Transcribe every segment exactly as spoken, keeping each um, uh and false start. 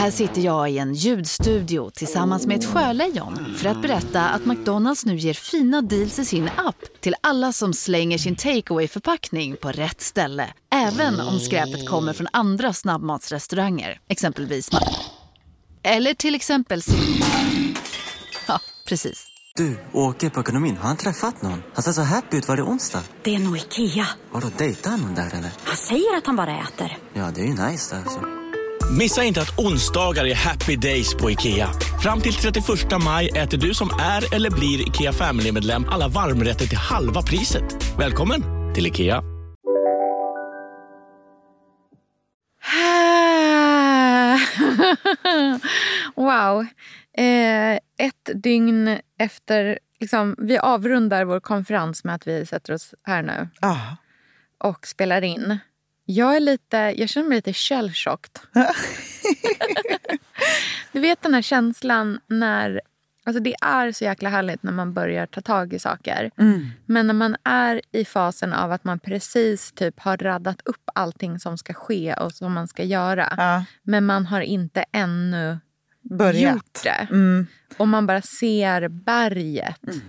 Här sitter jag i en ljudstudio tillsammans med ett sjölejon för att berätta att McDonalds nu ger fina deals i sin app till alla som slänger sin takeaway-förpackning på rätt ställe. Även om skräpet kommer från andra snabbmatsrestauranger, exempelvis eller till exempel ja, precis. Du, åker på ekonomin. Har han träffat någon? Han ser så happy ut. Var det onsdag? Det är nog IKEA. Har du dejtar någon där eller? Han säger att han bara äter. Ja, det är ju nice alltså. Missa inte att onsdagar är happy days på IKEA. Fram till trettioförsta maj äter du som är eller blir IKEA Family-medlem alla varmrätter till halva priset. Välkommen till IKEA. Wow. Eh, ett dygn efter, liksom, vi avrundar vår konferens med att vi sätter oss här nu. Ah. Och spelar in. Jag är lite, jag känner mig lite shell-shocked. Du vet den här känslan när, alltså det är så jäkla härligt när man börjar ta tag i saker. Mm. Men när man är i fasen av att man precis typ har raddat upp allting som ska ske och som man ska göra. Ah. Men man har inte ännu börjat. Gjort det. Mm. Och man bara ser berget mm.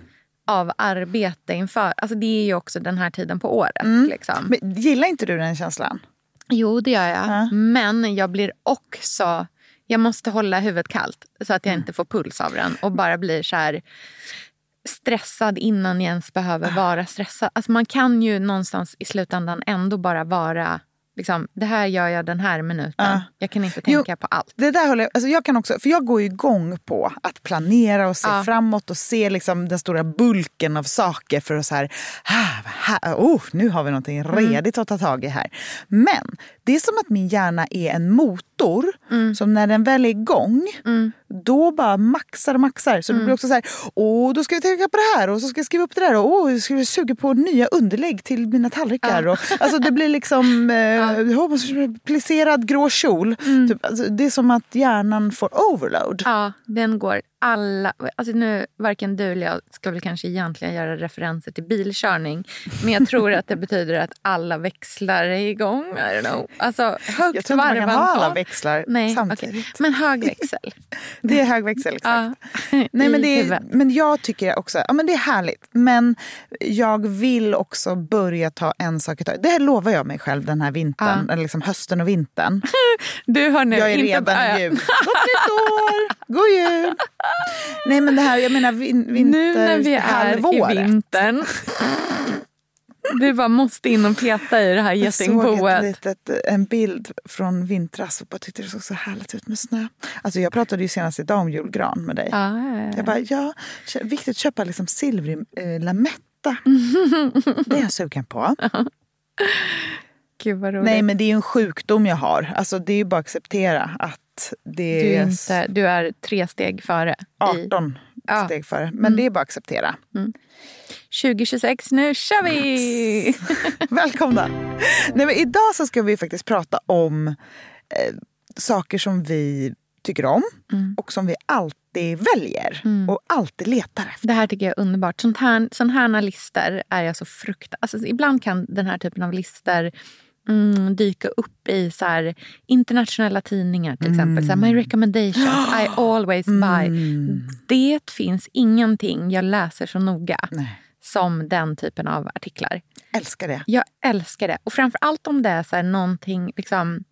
av arbete inför. Alltså det är ju också den här tiden på året. Mm. Liksom. Men gillar inte du den känslan? Jo, det gör jag. Ja. Men jag blir också... Jag måste hålla huvudet kallt så att jag inte får puls av den. Och bara blir så här stressad innan jag ens behöver vara stressad. Alltså man kan ju någonstans i slutändan ändå bara vara... Liksom, det här gör jag den här minuten. Uh. Jag kan inte tänka jo, på allt. Det där håller jag, alltså jag kan också, för jag går ju igång på att planera och se uh. framåt och se liksom den stora bulken av saker för att så här, ah, oh, nu har vi någonting redigt mm. att ta tag i här. Men det är som att min hjärna är en motor mm. som när den väl är igång mm. då bara maxar och maxar. Så mm. det blir också så här, åh, då ska vi tänka på det här och så ska jag skriva upp det där och åh, ska vi suga på nya underlägg till mina tallrikar. Uh. Och, alltså det blir liksom... Eh, plisserad grå kjol mm. typ, alltså, det är som att hjärnan får overload. Ja, den går alla, alltså nu, varken du eller jag ska väl kanske egentligen göra referenser till bilkörning, men jag tror att det betyder att alla växlar är igång, I don't know, alltså högt. Jag tror inte man kan ha alla växlar. Nej, samtidigt okay. Men hög växel. Det är hög växel, exakt. Ja. Nej, men, det är, men jag tycker också, ja men det är härligt, men jag vill också börja ta en sak i taget. Det här lovar jag mig själv den här vintern, ja. Eller liksom hösten och vintern. Du har nu jag är inte redan ja. Jul. Gott nytt år! God jul! Nej, men det här, jag menar vin- vinter, nu när vi är i vintern. Du bara måste in och peta i det här getingboet. Jag såg ett litet, en bild från vintras och bara tyckte det såg så härligt ut med snö. Alltså jag pratade ju senast idag om julgran med dig. Ah, ja, ja. Jag bara, ja, viktigt att köpa liksom silvrig eh, lametta. Det är jag sugen på. Gud, vad roligt. Nej, men det är ju en sjukdom jag har. Alltså det är ju bara att acceptera att det är... Du, inte, du är tre steg före. arton i... steg före. Men mm. det är bara att acceptera. Mm. tjugo tjugosex, nu kör vi! Yes. Välkomna! Nej, men idag så ska vi faktiskt prata om eh, saker som vi tycker om. Mm. Och som vi alltid väljer. Mm. Och alltid letar efter. Det här tycker jag är underbart. Sånt här, sån här listor är jag så fruktansvärt... Alltså, ibland kan den här typen av listor... Mm, dyka upp i så här internationella tidningar till mm. exempel. Så här, my recommendations, I always buy. Mm. Det finns ingenting jag läser så noga Nej. Som den typen av artiklar. Älskar det. Jag älskar det. Och framförallt om det är så här någonting liksom,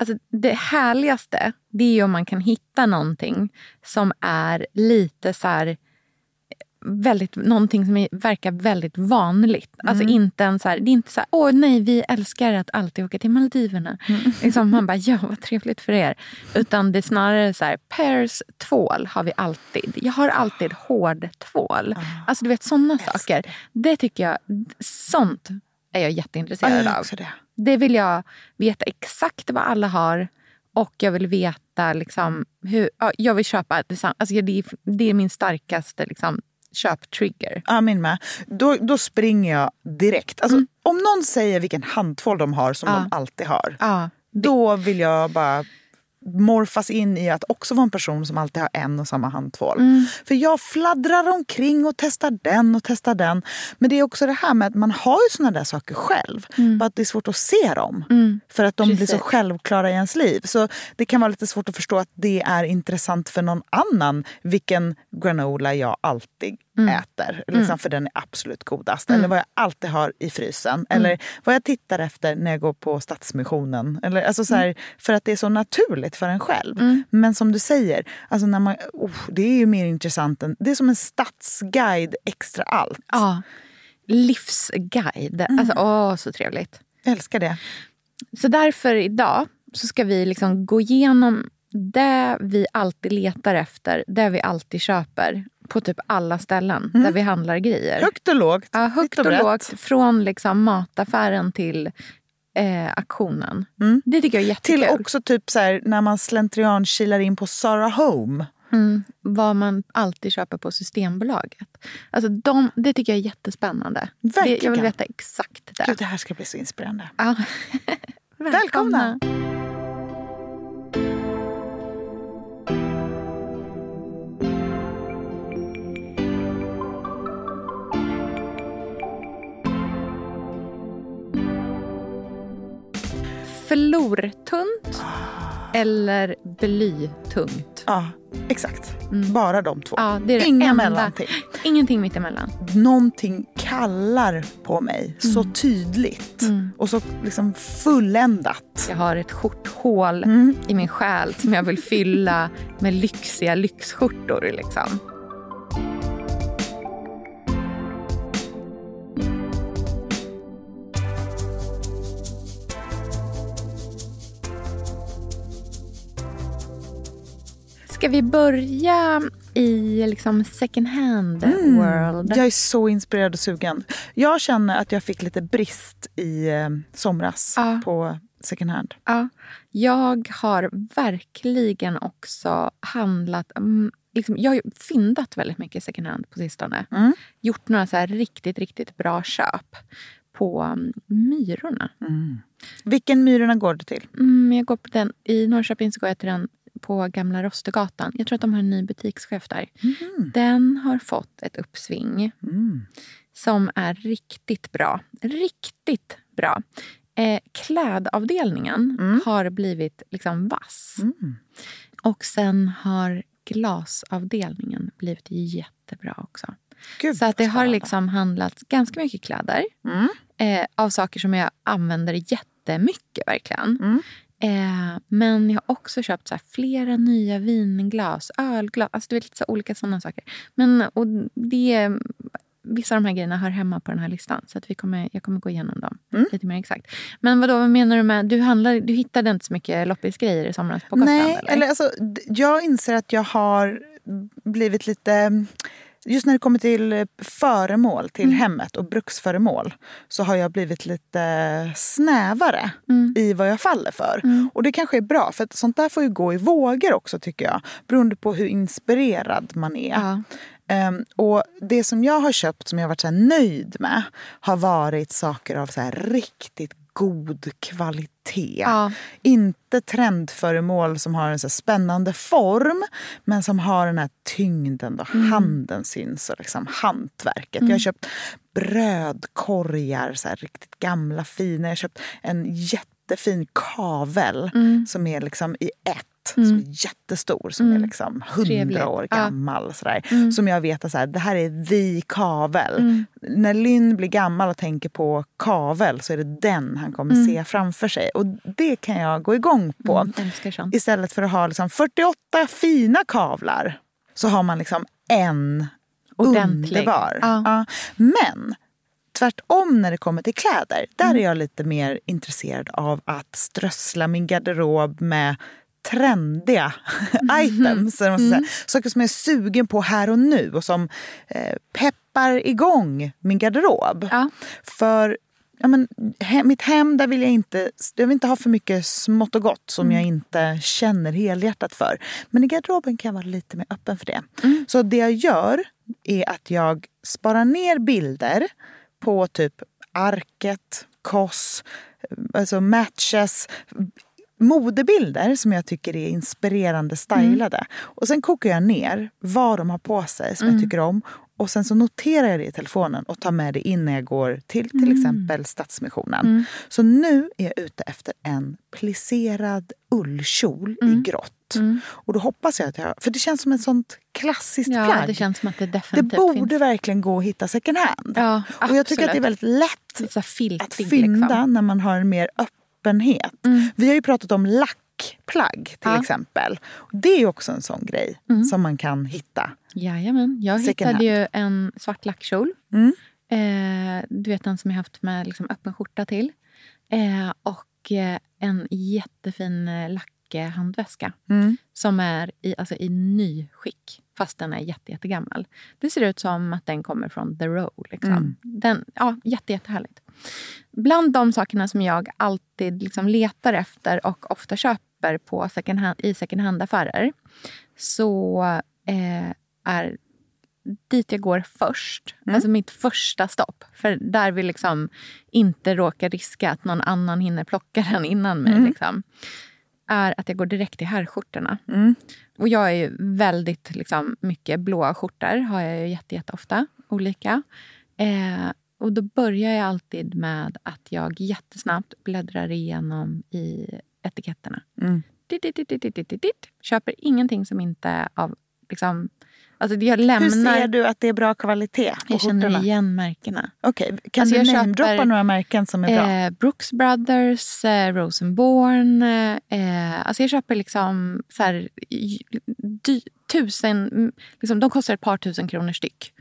alltså det härligaste, det är ju om man kan hitta någonting som är lite så här väldigt, någonting som är, verkar väldigt vanligt. Mm. Alltså inte en så här, det är inte så här, åh nej, vi älskar att alltid åka till Maldiverna. Mm. Liksom man bara, ja vad trevligt för er. Utan det är snarare så här, Pairs tvål har vi alltid. Jag har alltid hård tvål. Mm. Alltså du vet, sådana saker. Det tycker jag, sånt är jag jätteintresserad ja, jag av. Det. det vill jag veta exakt vad alla har. Och jag vill veta liksom, hur, jag vill köpa, alltså det är, det är min starkaste liksom köptrigger. Ja, min med. Då, då springer jag direkt. Alltså, mm. om någon säger vilken handtvål de har som ja. De alltid har, ja. Då vill jag bara morfas in i att också vara en person som alltid har en och samma handtvål. Mm. För jag fladdrar omkring och testar den och testar den. Men det är också det här med att man har ju såna där saker själv. Mm. Bara att det är svårt att se dem. Mm. För att de Precis. Blir så självklara i ens liv. Så det kan vara lite svårt att förstå att det är intressant för någon annan vilken granola jag alltid mm. äter. Liksom, mm. För den är absolut godast. Mm. Eller vad jag alltid har i frysen. Mm. Eller vad jag tittar efter när jag går på Stadsmissionen. Eller, alltså, så här, mm. För att det är så naturligt för en själv. Mm. Men som du säger, alltså när man, oh, det är ju mer intressant. Än, det är som en stadsguide extra allt. Ja, livsguide. Mm. Alltså, åh, så trevligt. Jag älskar det. Så därför idag så ska vi liksom gå igenom det vi alltid letar efter. Det vi alltid köper. På typ alla ställen mm. där vi handlar grejer. Högt och lågt. Ja, högt och, och lågt. Från liksom mataffären till eh, auktionen. Mm. Det tycker jag är jättekul. Till också typ så här, när man slentrian kilar in på Zara Home. Mm. Vad man alltid köper på Systembolaget. Alltså de, det tycker jag är jättespännande. Verkligen. Det, jag vill veta exakt det. Gud, det här ska bli så inspirerande. Ja. Välkomna! Välkomna. Flortunt eller blytungt. Ja, exakt. Mm. Bara de två. Ja, det är det Inga enda, mellanting. Ingenting mitt emellan. Någonting kallar på mig mm. så tydligt mm. och så liksom fulländat. Jag har ett skjorthål mm. i min själ som jag vill fylla med lyxiga lyxskjortor liksom. Ska vi börja i liksom second hand mm. world? Jag är så inspirerad och sugen. Jag känner att jag fick lite brist i eh, somras ja. På second hand. Ja. Jag har verkligen också handlat... Liksom, jag har fyndat väldigt mycket second hand på sistone. Mm. Gjort några så här riktigt, riktigt bra köp på Myrorna. Mm. Vilken Myrorna går du till? Mm, jag går på den, i Norrköping så går jag till den på Gamla Rostegatan. Jag tror att de har en ny butikschef där. Mm. Den har fått ett uppsving mm. som är riktigt bra. Riktigt bra. Eh, klädavdelningen mm. har blivit liksom vass. Mm. Och sen har glasavdelningen blivit jättebra också. Gud, så att det har liksom handlats ganska mycket kläder mm. eh, av saker som jag använder jättemycket verkligen. Mm. Eh, men jag har också köpt så här, flera nya vinglas, ölglas, alltså det är lite så olika sådana saker. Men och det, vissa av de här grejerna hör hemma på den här listan så att vi kommer, jag kommer gå igenom dem mm. lite mer exakt. Men vadå, vad menar du med, du, handlar, du hittade inte så mycket loppisgrejer i somras på Gotland? Nej, eller, eller alltså, jag inser att jag har blivit lite... Just när det kommer till föremål till mm. hemmet och bruksföremål så har jag blivit lite snävare mm. i vad jag faller för. Mm. Och det kanske är bra för att sånt där får ju gå i vågor också tycker jag. Beroende på hur inspirerad man är. Ja. Um, och det som jag har köpt som jag har varit så här nöjd med har varit saker av så här riktigt god kvalitet. Ja. Inte trendföremål som har en så här spännande form men som har den här tyngden och mm. handen syns och liksom hantverket. Mm. Jag har köpt brödkorgar, så här riktigt gamla fina. Jag har köpt en jättefin kavel mm. som är liksom i ett. Mm. Som är jättestor, som mm. är liksom hundra år gammal. Ja. Sådär, mm. Som jag vet att så här, det här är vi kavel. Mm. När Lynn blir gammal och tänker på kavel så är det den han kommer mm. se framför sig. Och det kan jag gå igång på. Mm, istället för att ha liksom fyrtioåtta fina kavlar så har man liksom en ordentlig. Underbar. Ja. Ja. Men... Tvärtom när det kommer till kläder, där mm. är jag lite mer intresserad av att strössla min garderob med trendiga mm. items. Mm. Saker som jag är sugen på här och nu och som eh, peppar igång min garderob. Ja. För ja, men, he, mitt hem där vill jag inte, jag vill inte ha för mycket smått och gott som mm. jag inte känner helhjärtat för. Men i garderoben kan jag vara lite mer öppen för det. Mm. Så det jag gör är att jag sparar ner bilder på typ arket, koss, alltså matches, modebilder som jag tycker är inspirerande stylade. Mm. Och sen kokar jag ner vad de har på sig som mm. jag tycker om. Och sen så noterar jag det i telefonen och tar med det in när jag går till till mm. exempel Stadsmissionen. Mm. Så nu är jag ute efter en plisserad ullkjol mm. i grått. Mm. Och då hoppas jag att jag... För det känns som ett sånt klassiskt ja, plagg. Ja, det känns som att det definitivt Det borde finns. verkligen gå att hitta second hand. Ja, och jag tycker att det är väldigt lätt är filting, att fynda liksom. När man har en mer öppenhet. Mm. Vi har ju pratat om lackplagg till ja. exempel. Det är ju också en sån grej mm. som man kan hitta. Jajamän, jag second hittade hand. ju en svart lackkjol. Mm. Eh, du vet den som jag haft med liksom öppen skjorta till. Eh, och eh, en jättefin eh, lackhandväska. Mm. Som är i, alltså, i ny skick. Fast den är jätte, jättegammal. Det ser ut som att den kommer från The Row. Liksom. Mm. Den, ja, jätte, jättehärligt. Bland de sakerna som jag alltid liksom, letar efter och ofta köper på second hand, i second hand-affärer. Så... Eh, är dit jag går först. Mm. Alltså mitt första stopp. För där vill liksom inte råka riska att någon annan hinner plocka den innan mig. Mm. Liksom, är att jag går direkt till herrskjortorna. Mm. Och jag är ju väldigt liksom, mycket blåa skjortor. Har jag ju jätte, jätte ofta. Olika. Eh, och då börjar jag alltid med att jag jättesnabbt bläddrar igenom i etiketterna. Mm. Dit, dit, dit, dit, dit, dit. Köper ingenting som inte är av liksom, alltså jag lämnar... Hur ser du att det är bra kvalitet på jag känner orterna? Igen märkena. Okej, okay. Kan alltså du namedroppa några märken som är bra? Eh, Brooks Brothers, eh, Rosenborn. Eh, alltså jag köper liksom så här, dy, tusen, liksom, de kostar ett par tusen kronor styck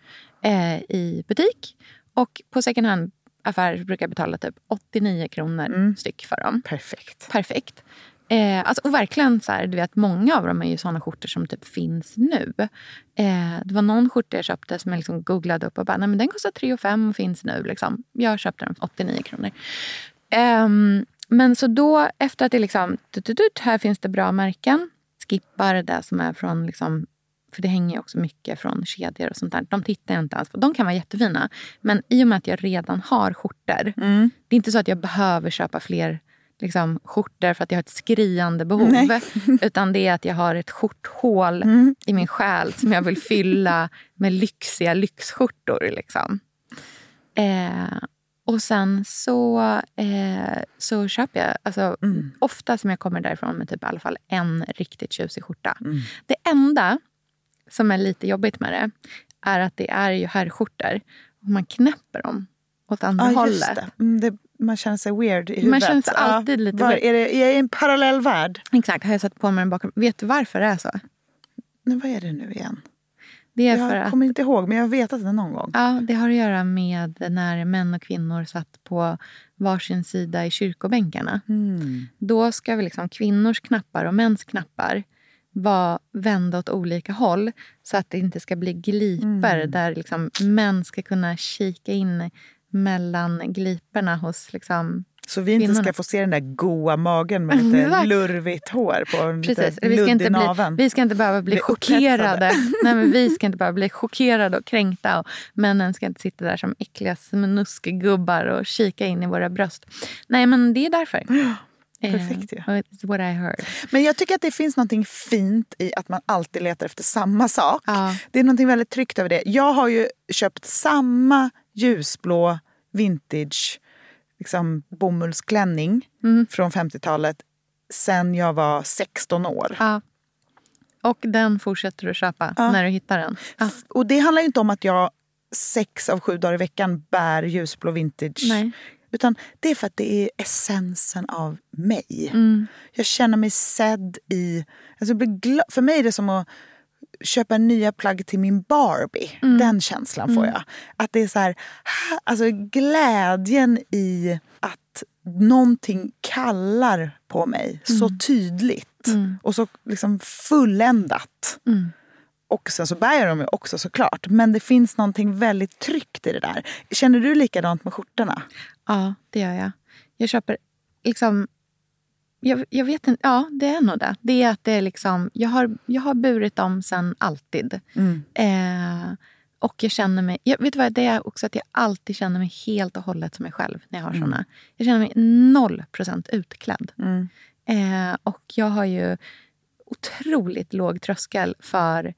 eh, i butik. Och på second hand affär brukar jag betala typ åttionio kronor mm. styck för dem. Perfekt. Perfekt. Eh, alltså, och verkligen så här, du vet, många av dem är ju sådana skjortor som typ finns nu. Eh, det var någon skjorta jag köpte som jag liksom googlade upp och bara, nej men den kostar tre och fem och finns nu liksom. Jag köpte den för åttionio kronor. Eh, men så då, efter att det liksom, tututut, här finns det bra märken. Skippar det som är från liksom, för det hänger ju också mycket från kedjor och sånt där. De tittar jag inte alls på. De kan vara jättefina. Men i och med att jag redan har skjortor, mm. det är inte så att jag behöver köpa fler liksom skjortor för att jag har ett skriande behov. Nej. Utan det är att jag har ett skjorthål mm. i min själ som jag vill fylla med lyxiga lyxskjortor liksom. Eh, och sen så eh, så köper jag alltså mm. ofta som jag kommer därifrån med typ i alla fall en riktigt tjusig skjorta. Mm. Det enda som är lite jobbigt med det är att det är ju herrskjortor och man knäpper dem åt andra ah, hållet. Just det. Mm, det... Man känner sig weird i huvudet. Man känner sig alltid ja. lite var, är det är en parallell värld. Exakt, har jag satt på mig den bakom. Vet du varför det är så? Men vad är det nu igen? Det är jag för att, kommer inte ihåg, men jag vet att det någon gång. Ja, det har att göra med när män och kvinnor satt på varsin sida i kyrkobänkarna. Mm. Då ska vi liksom kvinnors knappar och mäns knappar vara vända åt olika håll. Så att det inte ska bli gliper mm. där liksom män ska kunna kika in mellan gliperna hos liksom så vi inte kvinnorna. Ska få se den där goa magen med lite lurvigt hår på en precis. Lite luddig bli, naven. Vi ska inte behöva bli, bli chockerade. Nej, men vi ska inte behöva bli chockerade och kränkta. Och männen ska inte sitta där som äckliga snuskegubbar och kika in i våra bröst. Nej, men det är därför. Perfekt ju. Yeah. It's what I heard. Men jag tycker att det finns någonting fint i att man alltid letar efter samma sak. Ja. Det är någonting väldigt tryggt över det. Jag har ju köpt samma ljusblå vintage liksom bomullsklänning mm. från femtiotalet sen jag var sexton år. Ja. Och den fortsätter du köpa ja. när du hittar den. Ja. Och det handlar ju inte om att jag sex av sju dagar i veckan bär ljusblå vintage. Nej. Utan det är för att det är essensen av mig. Mm. Jag känner mig sedd i... Alltså jag blir gl- för mig är det som att köpa nya plagg till min Barbie. Mm. Den känslan får jag. Mm. Att det är så här... Alltså glädjen i att någonting kallar på mig mm. så tydligt. Mm. Och så liksom fulländat. Mm. Och sen så bär jag dem ju också såklart. Men det finns någonting väldigt tryggt i det där. Känner du likadant med skjortorna? Ja, det gör jag. Jag köper liksom... Jag, jag vet inte... Ja, det är nog det. Det är att det är liksom... Jag har, jag har burit dem sen alltid. Mm. Eh, och jag känner mig... Jag, vet du vad det är också? Att jag alltid känner mig helt och hållet som mig själv när jag har mm. såna. Jag känner mig noll procent utklädd. Mm. Eh, och jag har ju otroligt låg tröskel för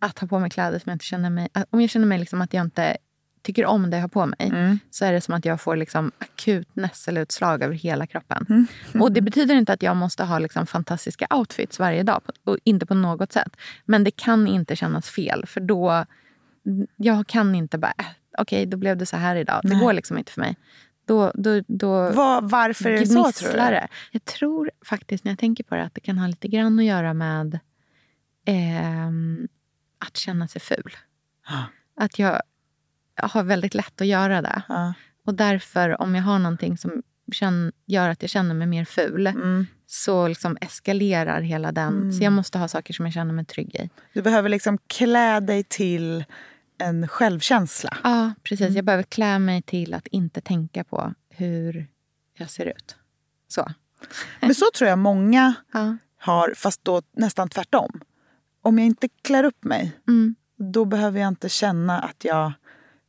att ha på mig kläder som jag inte känner mig... Om jag känner mig liksom att jag inte tycker om det jag har på mig, mm. så är det som att jag får liksom akut nässelutslag över hela kroppen. Mm. Mm. Och det betyder inte att jag måste ha liksom fantastiska outfits varje dag, och inte på något sätt. Men det kan inte kännas fel, för då... Jag kan inte bara... Okej, okay, då blev det så här idag. Nej. Det går liksom inte för mig. Då, då, då Var, varför är det så, tror du? Jag tror faktiskt, när jag tänker på det, att det kan ha lite grann att göra med eh, att känna sig ful. Ah. Att jag har väldigt lätt att göra det. Ah. Och därför, om jag har någonting som känn, gör att jag känner mig mer ful, mm. så liksom eskalerar hela den. Mm. Så jag måste ha saker som jag känner mig trygg i. Du behöver liksom klä dig till... en självkänsla. Ja, precis. Mm. Jag behöver klä mig till att inte tänka på hur jag ser ut. Så. Men så tror jag många ja. har, fast då nästan tvärtom. Om jag inte klär upp mig, mm. då behöver jag inte känna att jag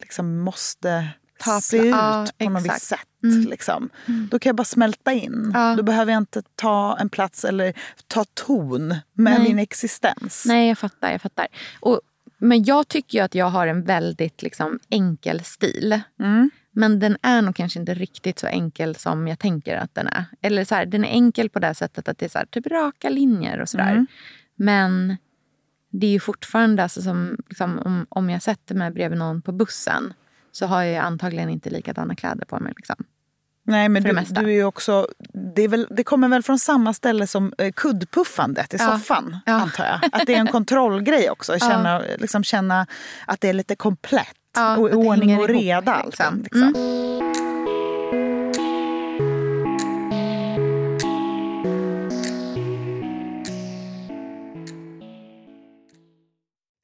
liksom måste ta, se ut ja, på exakt. något visst sätt. Mm. Liksom. Mm. Då kan jag bara smälta in. Ja. Då behöver jag inte ta en plats eller ta ton med Nej. min existens. Nej, jag fattar. Jag fattar. Och Men jag tycker ju att jag har en väldigt liksom, enkel stil. Mm. Men den är nog kanske inte riktigt så enkel som jag tänker att den är. Eller så här, den är enkel på det sättet att det är så här, typ raka linjer och sådär. Mm. Men det är ju fortfarande alltså, som liksom, om, om jag sätter mig bredvid någon på bussen, så har jag antagligen inte likadana kläder på mig liksom. Nej, men du, du är ju också... Det, är väl, det kommer väl från samma ställe som kuddpuffandet i soffan, ja. Ja. antar jag. Att det är en kontrollgrej också. Känna, ja. liksom känna att det är lite komplett. Ja, och ordning och reda. Ihop, liksom. Liksom. Mm.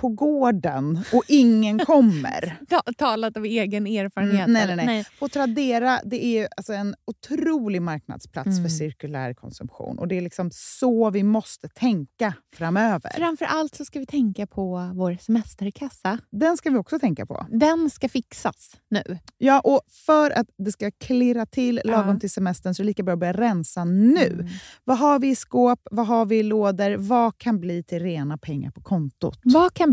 på gården och ingen kommer. Talat av egen erfarenhet. Mm, nej, nej, nej. nej. Och Tradera, det är ju alltså en otrolig marknadsplats mm. för cirkulär konsumtion. Och det är liksom så vi måste tänka framöver. Framförallt så ska vi tänka på vår semesterkassa. Den ska vi också tänka på. Den ska fixas nu. Ja, och för att det ska klirra till lagom ja. till semestern, så är det lika bra att börja rensa nu. Mm. Vad har vi i skåp? Vad har vi i lådor? Vad kan bli till rena pengar på kontot? Vad kan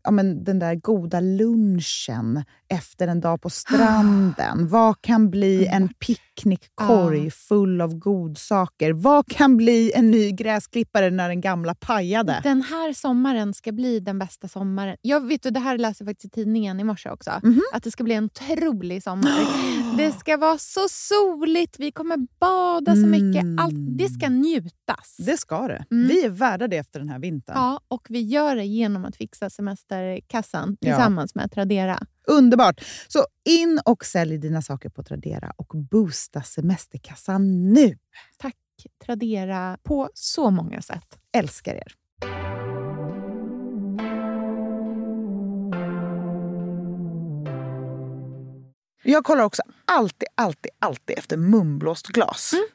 ja, men den där goda lunchen efter en dag på stranden? Vad kan bli en picknickkorg ah. full av godsaker? Vad kan bli en ny gräsklippare när den gamla pajade? Den här sommaren ska bli den bästa sommaren. Jag vet, och det här läser jag faktiskt i tidningen i morse också. Mm-hmm. Att det ska bli en otrolig sommar. Oh. Det ska vara så soligt. Vi kommer bada så mycket. Mm. Allt, det ska njutas. Det ska det. Mm. Vi är värda det efter den här vintern. Ja, och vi gör det genom att fixa semesterkassan tillsammans ja. med Tradera. Underbart! Så in och sälj dina saker på Tradera och boosta semesterkassan nu! Tack Tradera på så många sätt. Älskar er! Jag kollar också alltid, alltid, alltid efter munblåst glas. Mm.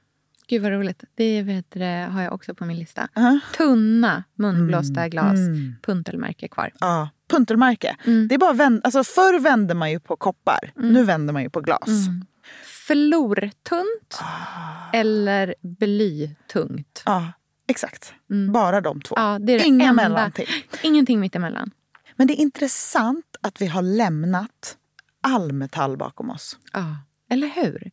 Gud vad roligt. Det vet du, har jag också på min lista. Uh-huh. Tunna munblåsta mm. glas. Mm. Puntelmärke kvar. Ja, puntelmärke. Mm. Det är bara vänd, alltså förr vände man ju på koppar. Mm. Nu vänder man ju på glas. Mm. Flortunt ah. eller blytungt. Ja, exakt. Mm. Bara de två. Ja, det är det Inga enda, mellanting. Ingenting mitt emellan. Men det är intressant att vi har lämnat all metall bakom oss. Ja, eller hur?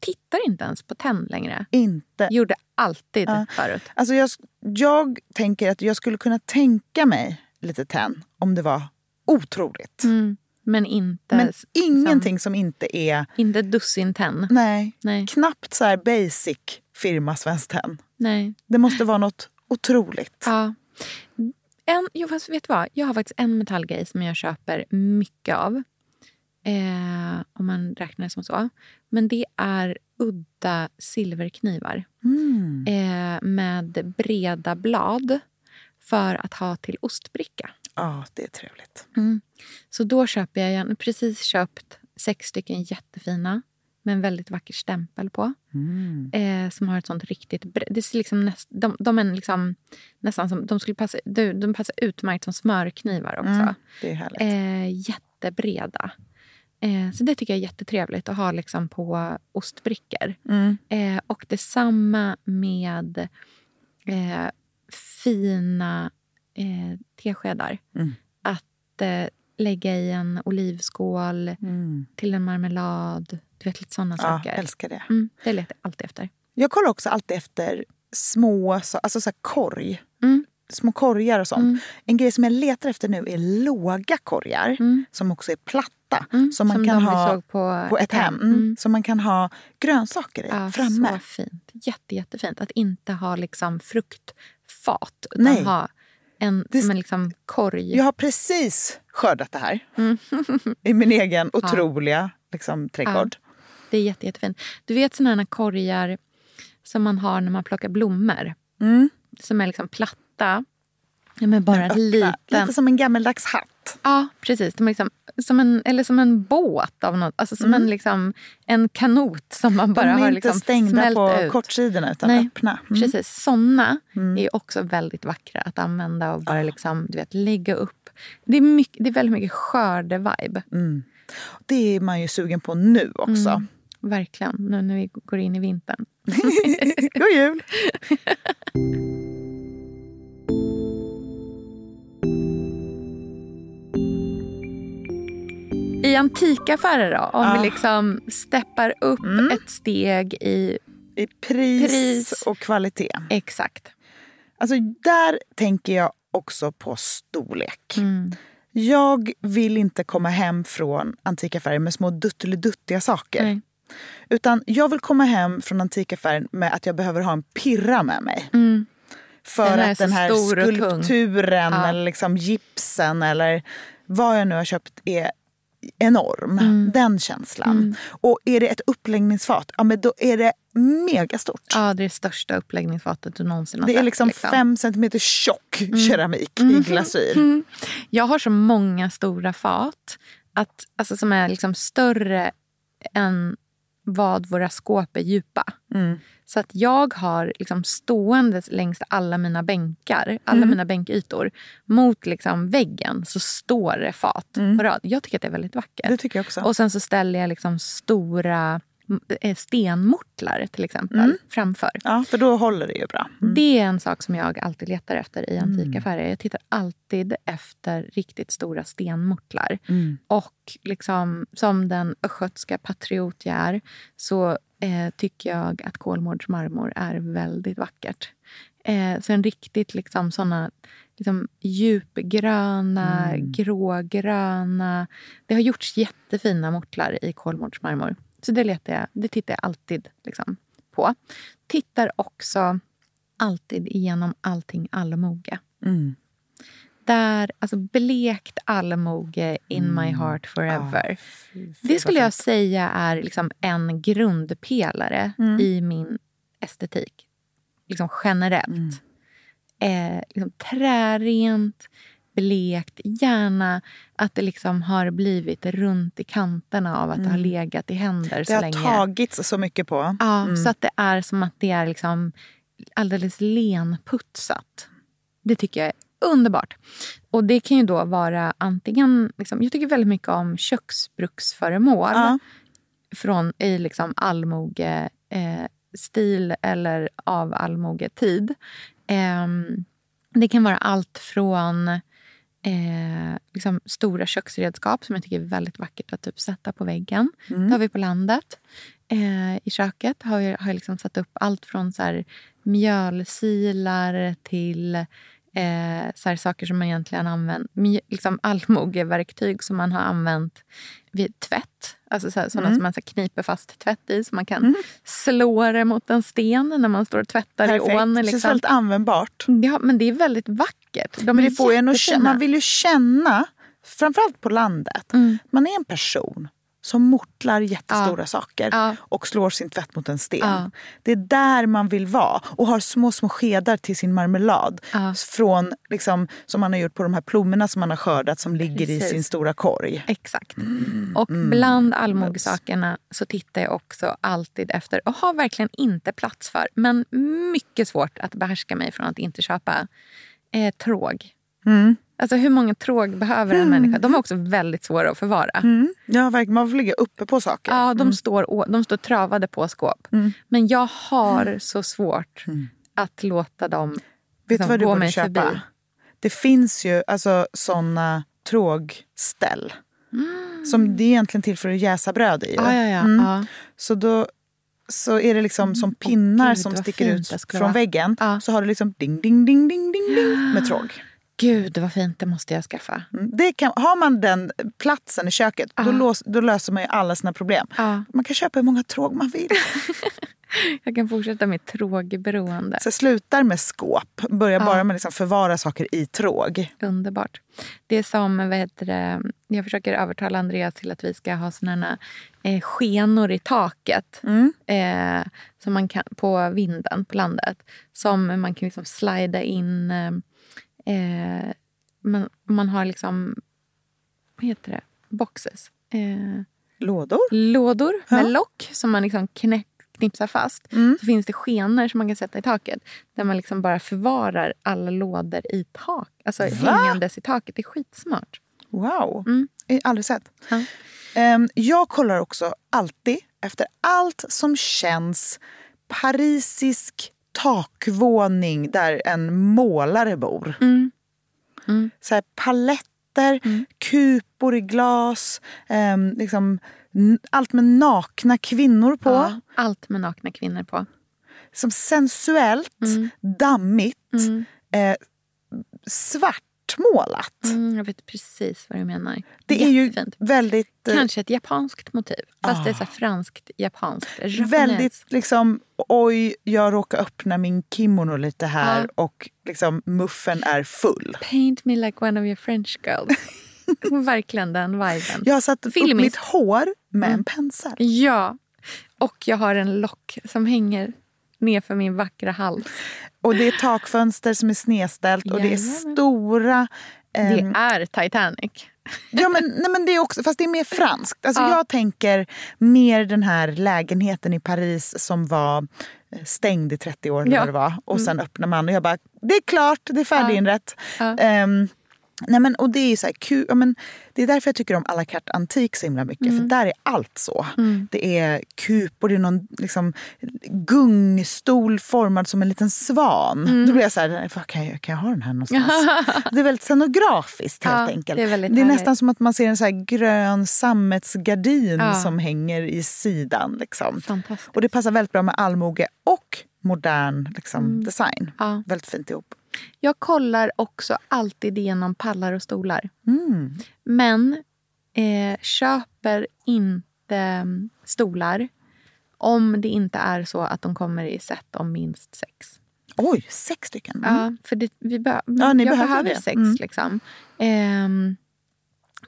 Tittar inte ens på tänd längre. Inte. Gjorde alltid ja. förut. Alltså jag, jag tänker att jag skulle kunna tänka mig lite tänd om det var otroligt. Mm. Men inte. Men s- ingenting som, som inte är. Inte dussin tänd. Nej. Nej. Knappt så här basic firma Svensk Tänd. Nej. Det måste vara något otroligt. Ja. En, jo, fast vet du vad? Jag har faktiskt en metallgrej som jag köper mycket av. Eh, om man räknar som så. Men det är udda silverknivar. Mm. Eh, med breda blad. För att ha till ostbricka. Ja, det är trevligt. Mm. Så då köper jag igen. Precis köpt sex stycken jättefina. Med en väldigt vacker stämpel på. Mm. Eh, som har ett sånt riktigt... Det ser liksom näst, de, de är liksom nästan som... De, skulle passa, de, de passar utmärkt som smörknivar också. Mm, det är härligt. Eh, jättebreda. Eh, så det tycker jag är jättetrevligt att ha liksom på ostbrickor. Mm. Eh, och detsamma med eh, fina eh, teskedar. Mm. Att eh, lägga i en olivskål mm. till en marmelad... Du vet, lite sådana ja, saker. Jag älskar det. Mm, det letar jag alltid efter. Jag kollar också alltid efter små, så, alltså så här korg. Mm. Små korgar och sånt. Mm. En grej som jag letar efter nu är låga korgar. Mm. Som också är platta. Mm. Som man som kan ha på, på ett hem. hem. Mm. Som man kan ha grönsaker i ja, framme. Så fint. Jätte, jättefint. Att inte ha liksom fruktfat. Utan Nej. ha en, det, som en liksom korg. Jag har precis skördat det här. Mm. I min egen otroliga... Liksom trädgård. Ja, det är jätte, jättefint. Du vet sådana här korgar som man har när man plockar blommor. Mm. Som är liksom platta. Men bara en liten... Lite som en gammeldags hatt. Ja, precis. De är liksom, som en, eller som en båt av något. Alltså som mm. en, liksom, en kanot som man bara har liksom smält ut. De är inte stängda på ut. kortsidorna utan Nej, öppna. Mm. Precis. Sådana mm. är också väldigt vackra att använda och bara ja. liksom, du vet, lägga upp. Det är, mycket, det är väldigt mycket skördevibe. Mm. Det är man ju sugen på nu också. Mm, verkligen, nu när vi går in i vintern. God jul! I antikaffärer då? Om ah. vi liksom steppar upp mm. ett steg i, I pris, pris och kvalitet. Exakt. Alltså där tänker jag också på storlek. Mm. Jag vill inte komma hem från antikaffären med små dutteliduttiga saker. Nej. Utan jag vill komma hem från antikaffären med att jag behöver ha en pirra med mig. Mm. För den att den här skulpturen ja. eller liksom gipsen eller vad jag nu har köpt är enorm. Mm. Den känslan. Mm. Och är det ett uppläggningsfat, ja men då är det megastort. Ja, det är det största uppläggningsfatet du någonsin har sett. Det är liksom fem centimeter tjock mm. keramik mm. i glasyr. Mm. Jag har så många stora fat att, alltså, som är liksom större än vad våra skåp är djupa. Mm. Så att jag har liksom stående längs alla mina bänkar, alla mm. mina bänkytor, mot liksom väggen så står det fat mm. på rad. Jag tycker att det är väldigt vackert. Det tycker jag också. Och sen så ställer jag liksom stora stenmortlar till exempel mm. framför. Ja, för då håller det ju bra. Mm. Det är en sak som jag alltid letar efter i antikaffärer. Jag tittar alltid efter riktigt stora stenmortlar. Mm. Och liksom som den östgötska patriot jag är så eh, tycker jag att Kolmårds marmor är väldigt vackert. Eh, så en riktigt liksom sådana liksom djupgröna, mm. grågröna. Det har gjorts jättefina mortlar i Kolmårds marmor. Så det letar jag, det tittar jag alltid liksom på. Tittar också alltid igenom allting allmoge. Mm. Där, alltså blekt allmoge in mm. my heart forever. Ah, det skulle jag säga är liksom en grundpelare mm. i min estetik. Liksom generellt. Mm. Eh, liksom trärent, blekt, gärna att det liksom har blivit runt i kanterna av att mm. det har legat i händer så länge. Det har tagits så mycket på. Ja, mm. så att det är som att det är liksom alldeles lenputsat. Det tycker jag är underbart. Och det kan ju då vara antingen, liksom, jag tycker väldigt mycket om köksbruksföremål ja. från i liksom allmoge eh, stil eller av allmoge tid. Eh, det kan vara allt från Eh, liksom stora köksredskap som jag tycker är väldigt vackert att typ sätta på väggen. Mm. Det har vi på landet. Eh, I köket har jag, har jag liksom satt upp allt från så här mjölsilar till eh, så här saker som man egentligen använt. Mj- liksom allmogeverktyg som man har använt vid tvätt. Alltså så här, sådana mm. som man så här kniper fast tvätt i så man kan mm. slå det mot en sten när man står och tvättar Perfekt. i ån. Liksom. Det känns väldigt användbart. Ja, men det är väldigt vackert. De men det får en att känna, man vill ju känna, framförallt på landet, mm. man är en person som mortlar jättestora ja. saker ja. och slår sin tvätt mot en sten. Ja. Det är där man vill vara och har små små skedar till sin marmelad ja. från liksom, som man har gjort på de här plommorna som man har skördat som ligger Precis. i sin stora korg. Exakt. Mm. Och mm. bland allmogesakerna så tittar jag också alltid efter och har verkligen inte plats för, men mycket svårt att behärska mig från att inte köpa eh, tråg. Mm. Alltså hur många tråg behöver en mm. människa? De är också väldigt svåra att förvara. Mm. Ja, verkligen. Man får ligga uppe på saker. Ja, de, mm. står, de står travade på skåp. Mm. Men jag har mm. så svårt mm. att låta dem liksom, gå mig köpa? Förbi. Det finns ju alltså sådana trågställ. Mm. Som det är egentligen till för att jäsa bröd i. Ah, ja, ja. Mm. Ah. Så då... så är det liksom som pinnar oh, gud, som sticker ut från väggen. Ja. Så har du liksom ding, ding, ding, ding, ding, ding med tråg. Gud, vad fint, det måste jag skaffa. Det kan, har man den platsen i köket, ja. då, lås, då löser man ju alla sina problem. Ja. Man kan köpa hur många tråg man vill. Jag kan fortsätta med trågberoende. Så slutar med skåp. Börjar ja. bara med liksom förvara saker i tråg. Underbart. Det är som, vad heter det, jag försöker övertala Andreas till att vi ska ha sådana eh, skenor i taket. Mm. Eh, som man kan, på vinden, på landet. Som man kan liksom slida in. Eh, man, man har liksom, vad heter det, boxes. Eh, Lådor? Lådor ja. med lock som man liksom knäcker. knipsar fast, mm. så finns det skenor som man kan sätta i taket, där man liksom bara förvarar alla lådor i tak, alltså hängandes i taket. Det är skitsmart. Wow, mm. aldrig sett. Ja. Um, jag kollar också alltid efter allt som känns parisisk takvåning där en målare bor. Mm. Mm. Så här paletter, mm. kupor i glas, um, liksom allt med nakna kvinnor på. Ja, allt med nakna kvinnor på. Som sensuellt, mm. dammigt, mm. Eh, svartmålat. Mm, jag vet precis vad du menar. Det Jättefint. är ju väldigt... Eh, kanske ett japanskt motiv. Fast ah. det är så franskt, japanskt. Japansk. Väldigt liksom, oj, jag råkar öppna min kimono lite här ah. och liksom muffen är full. Paint me like one of your French girls. Verkligen den viben. Jag har satt upp mitt hår med mm. en pensel. Ja, och jag har en lock som hänger ner för min vackra hals. Och det är takfönster som är snedställt. Och Jajamän. det är stora... Eh, det är Titanic. Ja, men, nej, men det är också, fast det är mer franskt. Alltså, ja. Jag tänker mer den här lägenheten i Paris som var stängd i trettio år när ja. det var. Och sen mm. öppnar man och jag bara, det är klart, det är färdiginrätt. Ja. Ja. Um, Nej, men, och det är ju så här kul. Ja, men, det är därför jag tycker om Ala gård Antik så himla mycket. Mm. För där är allt så. Mm. Det är kupor, det är någon liksom, gungstol formad som en liten svan. Mm. Då blir jag så här, kan jag, kan jag ha den här någonstans? Det är väldigt scenografiskt helt ja, enkelt. Det är, det är nästan som att man ser en så här grön sammetsgardin ja. som hänger i sidan. Liksom. Fantastiskt. Och det passar väldigt bra med allmoge och modern liksom, mm. design. Ja. Väldigt fint ihop. Jag kollar också alltid igenom pallar och stolar. Mm. Men eh, köper inte stolar om det inte är så att de kommer i set om minst sex. Oj, sex stycken? Mm. Ja, för det, vi be- ja, ni jag behöver, behöver sex mm. liksom. Eh,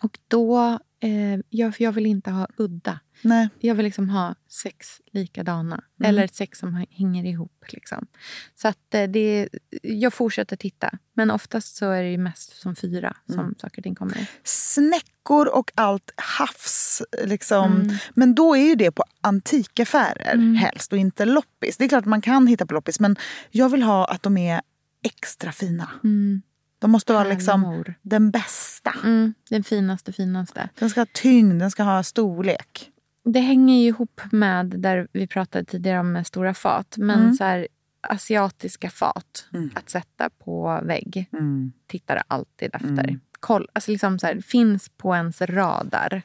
och då, eh, jag, för jag vill inte ha udda. Nej. Jag vill liksom ha sex likadana. Mm. Eller sex som hänger ihop. Liksom. Så att det, jag fortsätter titta. Men oftast så är det ju mest som fyra som mm. saker och ting kommer i. Snäckor och allt havs. Liksom. Mm. Men då är ju det på antikaffärer mm. helst och inte loppis. Det är klart att man kan hitta på loppis. Men jag vill ha att de är extra fina. Mm. De måste vara liksom den bästa. Mm. Den finaste, finaste. Den ska ha tyngd, den ska ha storlek. Det hänger ju ihop med där vi pratade tidigare om stora fat. Men mm. så här asiatiska fat mm. att sätta på vägg. Mm. Tittar alltid efter. Mm. Koll, alltså liksom så här, finns på ens radar.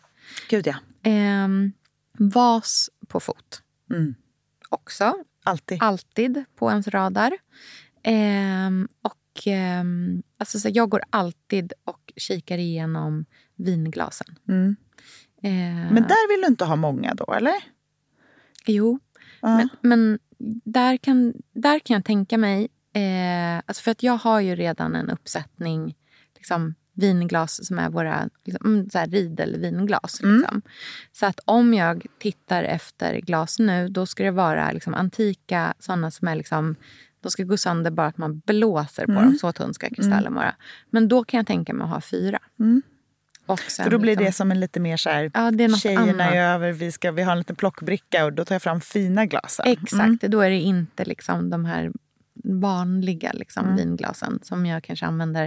Gud ja. Eh, vas på fot. Mm. Också. Alltid. Alltid på ens radar. Eh, och eh, alltså så här, jag går alltid och kikar igenom vinglasen. Mm. Men där vill du inte ha många då, eller? Jo, ja. men, men där, kan, där kan jag tänka mig, eh, alltså för att jag har ju redan en uppsättning liksom, vinglas som är våra liksom, så här Riedel-vinglas. Mm. Liksom. Så att om jag tittar efter glas nu, då ska det vara liksom, antika, sådana som är liksom, de ska gå sönder bara att man blåser på mm. dem. Så tunn ska kristallen vara. Mm. Men då kan jag tänka mig att ha fyra. Mm. Och sen, för då blir liksom, det som en lite mer så här, ja, det är något tjejerna annat. Är över, vi, ska, vi har en liten plockbricka och då tar jag fram fina glasen. Exakt, mm. Då är det inte liksom de här vanliga liksom, mm. vinglasen som jag kanske använder.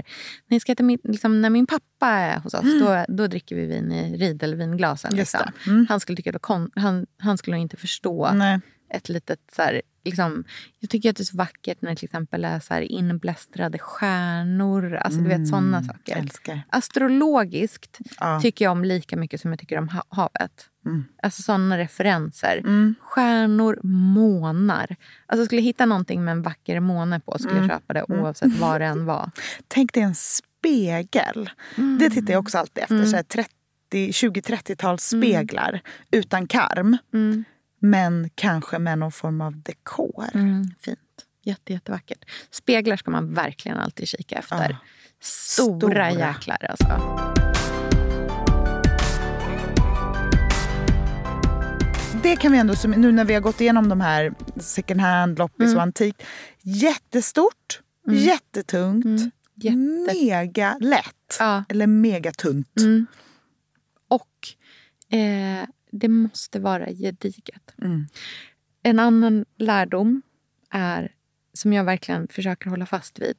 När, jag ska äta min, liksom, när min pappa är hos oss, mm. då, då dricker vi vin i Riedel-vinglasen. Liksom. Mm. Han skulle tycka att kon, han, han skulle inte förstå. Nej. Ett litet så här, liksom, jag tycker att det är så vackert när det till exempel är så här inblästrade stjärnor, alltså mm. du vet sådana saker. Älskar. Astrologiskt ja. Tycker jag om lika mycket som jag tycker om havet. Mm. Alltså sådana referenser. Mm. Stjärnor, månar. Alltså skulle jag hitta någonting med en vacker måne på skulle mm. jag köpa det oavsett mm. vad det än var. Tänk dig en spegel. Mm. Det tittar jag också alltid efter. Mm. Så här trettio, tjugo-trettio-tals speglar mm. utan karm. Mm. Men kanske med någon form av dekor. Mm, fint. Jätte, jättevackert. Speglar ska man verkligen alltid kika efter. Ja. Stora, Stora jäklar alltså. Det kan vi ändå, nu när vi har gått igenom de här second hand, loppis mm. och antik. Jättestort, mm. jättetungt, mm. Jätte... mega lätt. Ja. Eller mega tunt. Mm. Och... Eh... det måste vara gediget. Mm. En annan lärdom är, som jag verkligen försöker hålla fast vid,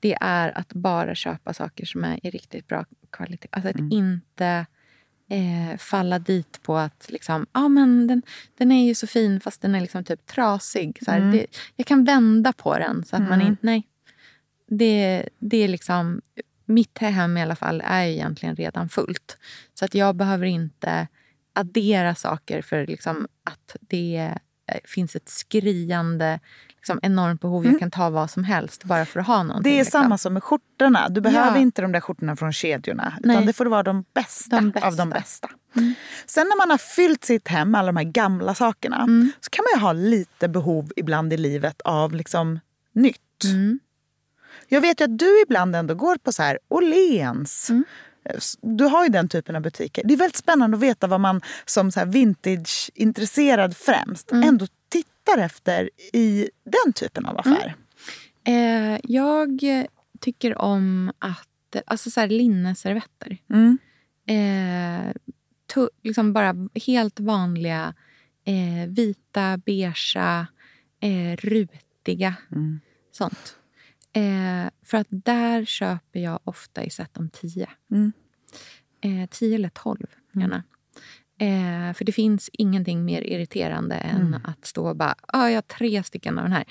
det är att bara köpa saker som är i riktigt bra kvalitet. Alltså att mm. inte eh, falla dit på att liksom, ah, men den, den är ju så fin fast den är liksom typ trasig. Så här, mm. det, jag kan vända på den så att mm. man inte, nej. Det, det är liksom, mitt hem i alla fall är ju egentligen redan fullt. Så att jag behöver inte addera saker för liksom att det finns ett skriande liksom enormt behov. Mm. Jag kan ta vad som helst bara för att ha någonting. Det är liksom samma som med skjortorna. Du behöver ja. Inte de där skjortorna från kedjorna. Nej. Utan det får vara de bästa, de bästa. av de bästa. Mm. Sen när man har fyllt sitt hem med alla de här gamla sakerna mm. så kan man ju ha lite behov ibland i livet av liksom nytt. Mm. Jag vet ju att du ibland ändå går på så här Åhléns. Mm. Du har ju den typen av butiker. Det är väldigt spännande att veta vad man som så här vintage-intresserad främst mm. ändå tittar efter i den typen av affär. Mm. Eh, jag tycker om att, alltså så här linneservetter. Mm. Eh, to, liksom bara helt vanliga eh, vita, beiga, eh, rutiga. Mm. Sånt. Eh, för att där köper jag ofta i set om tio. Mm. Eh, tio eller tolv gärna. Eh, för det finns ingenting mer irriterande än mm. att stå och bara, jag har tre stycken av den här.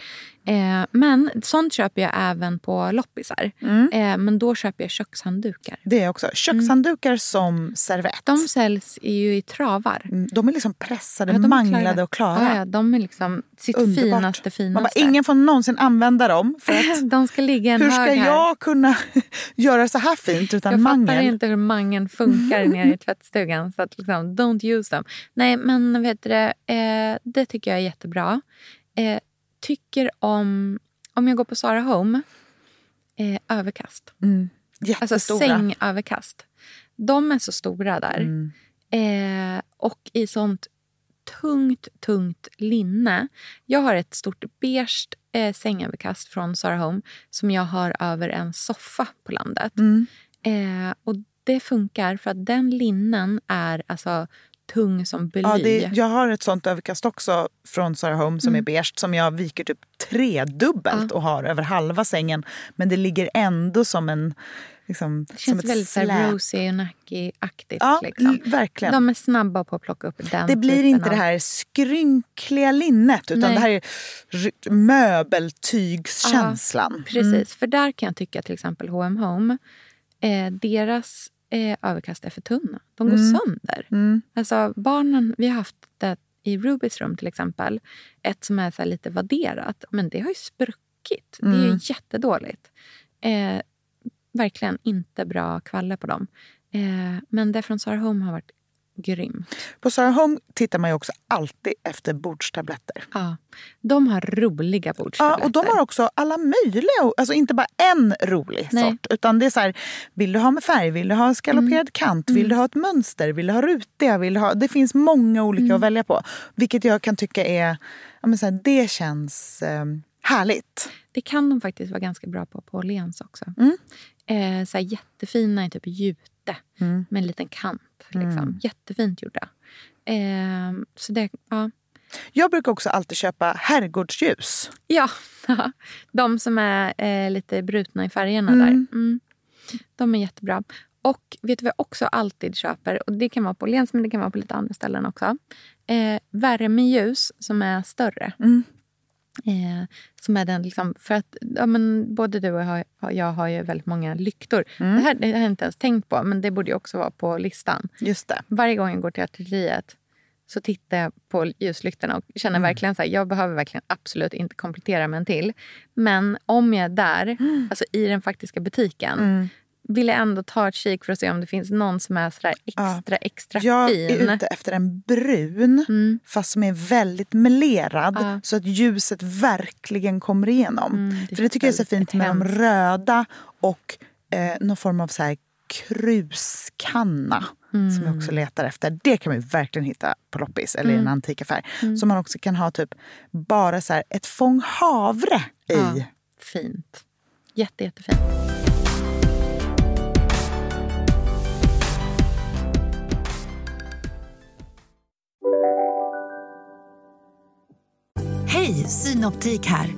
Eh, men sånt köper jag även på loppisar. Mm. Eh, men då köper jag kökshanddukar. Det är också. Kökshanddukar mm. som servett. De säljs ju i travar. Mm. De är liksom pressade, ja, manglade och klara. Ja, ja, de är liksom sitt Underbart. finaste, finaste. Bara, ingen får någonsin använda dem. För att, de ska ligga en hur ska hög jag här. kunna göra så här fint utan mangel? Jag fattar mangel. inte hur mangeln funkar nere i tvättstugan. Så att liksom, don't use them. Nej, men vet du det, eh, det tycker jag är jättebra. Eh, tycker om om jag går på Zara Home eh, överkast. Mm. Alltså sängöverkast. De är så stora där. Mm. Eh, och i sånt tungt, tungt linne. Jag har ett stort beige eh, sängöverkast från Zara Home som jag har över en soffa på landet. Mm. Eh, och det funkar för att den linnen är alltså tung som bly. Ja, det, jag har ett sånt överkast också från Sarah Home som mm. är beige som jag viker typ tredubbelt ja. och har över halva sängen. Men det ligger ändå som en liksom, det känns som väldigt Rosie och Nacki-aktigt. Ja, liksom. Verkligen. De är snabba på att plocka upp den. Det blir inte av det här skrynkliga linnet utan Nej. det här är r- möbeltygskänslan. Ja, precis, mm. för där kan jag tycka till exempel H och M Home, eh, deras Eh, överkast är för tunna. De går mm. sönder. Mm. Alltså barnen, vi har haft det i Rubys rum till exempel. Ett som är så här lite vadderat. Men det har ju spruckit. Mm. Det är ju jättedåligt. Eh, verkligen inte bra kvalle på dem. Eh, men det från Sarah Home har varit Grym. På Zara Home tittar man ju också alltid efter bordstabletter. Ja, de har roliga bordstabletter. Ja, och de har också alla möjliga, alltså inte bara en rolig Nej. sort. Utan det är så här, vill du ha med färg, vill du ha skaloperad mm. kant, vill mm. du ha ett mönster, vill du ha rutiga, vill du ha... Det finns många olika mm. att välja på. Vilket jag kan tycka är, ja men så här, det känns eh, härligt. Det kan de faktiskt vara ganska bra på, på Lens också. Mm. Eh, så här jättefina i typ jute. Mm. Med en liten kant liksom. Mm. Jättefint gjorda. Eh, så det, ja. Jag brukar också alltid köpa herrgårdsljus. Ja, de som är eh, lite brutna i färgerna mm. där. Mm. De är jättebra. Och vet du vad jag också alltid köper? Och det kan vara på Lens, men det kan vara på lite andra ställen också. Eh, värmeljus som är större. Mm. Eh, som är den liksom, för att ja, men både du och jag har, jag har ju väldigt många lyktor. Mm. Det här det har jag inte ens tänkt på, men det borde ju också vara på listan. Just det. Varje gång jag går till arteriet så tittar jag på ljuslyktorna och känner mm. verkligen så här, jag behöver verkligen absolut inte komplettera med en till. Men om jag är där, mm. alltså i den faktiska butiken, mm. vill jag ändå ta ett kik för att se om det finns någon som är sådär extra, ja. extra jag fin. Jag är ute efter en brun, mm. fast som är väldigt melerad. Ja. Så att ljuset verkligen kommer igenom. Mm, det för det tycker jag är så fint med hemskt. de röda och eh, någon form av så här kruskanna. Mm. Som jag också letar efter. Det kan man ju verkligen hitta på loppis eller mm. i en antikaffär. Mm. Så man också kan ha typ bara så här ett fång havre i. Ja, fint. Jätte, jättefint. Hej, Synoptik här.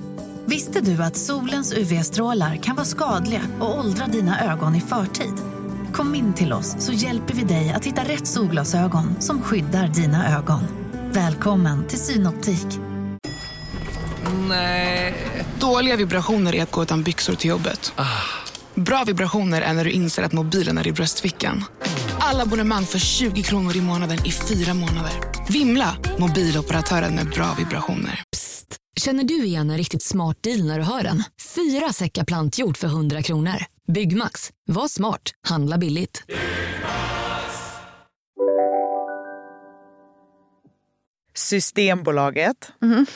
Visste du att solens U V-strålar kan vara skadliga och åldra dina ögon i förtid? Kom in till oss så hjälper vi dig att hitta rätt solglasögon som skyddar dina ögon. Välkommen till Synoptik. Nej. Dåliga vibrationer är att gå utan byxor till jobbet. Bra vibrationer är när du inser att mobilen är i bröstfickan. Alla abonnemang för tjugo kronor i månaden i fyra månader. Vimla, mobiloperatören med bra vibrationer. Psst, känner du igen en riktigt smart deal när du hör den? Fyra säckar plantjord för hundra kronor. Byggmax, var smart, handla billigt. Systembolaget. Mm.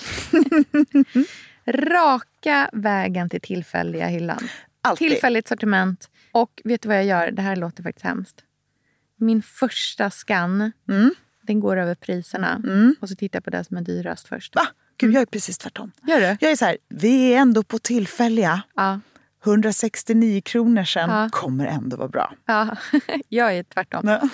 Raka vägen till tillfälliga hyllan. Alltid. Tillfälligt sortiment. Och vet du vad jag gör? Det här låter faktiskt hemskt. Min första scan, mm. den går över priserna. Mm. Och så tittar jag på det som är dyrast först. Va? Gud, jag är precis tvärtom. Gör du? Jag är så här, vi är ändå på tillfälliga. Ja. hundrasextionio kronor sen ja. kommer ändå vara bra. Ja, jag är tvärtom. Ja.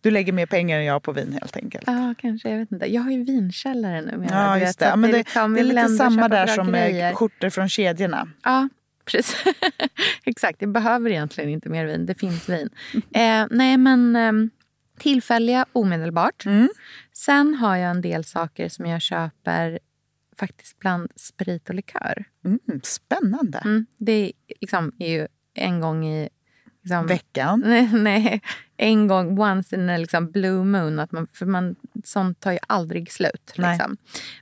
Du lägger mer pengar än jag på vin helt enkelt. Ja, kanske. Jag vet inte. Jag har ju vinkällare nu. Menar. Ja, just det. Ja, men det, det är lite samma där som med skjortor från kedjorna. Ja, precis. Exakt, det behöver egentligen inte mer vin. Det finns vin. Eh, nej, men eh, tillfälliga omedelbart. Mm. Sen har jag en del saker som jag köper faktiskt bland sprit och likör. Mm, spännande. Mm, det liksom, är ju en gång i liksom, veckan. Nej, nej, en gång, once in a liksom, blue moon. Att man, för man, sånt tar ju aldrig slut. Liksom.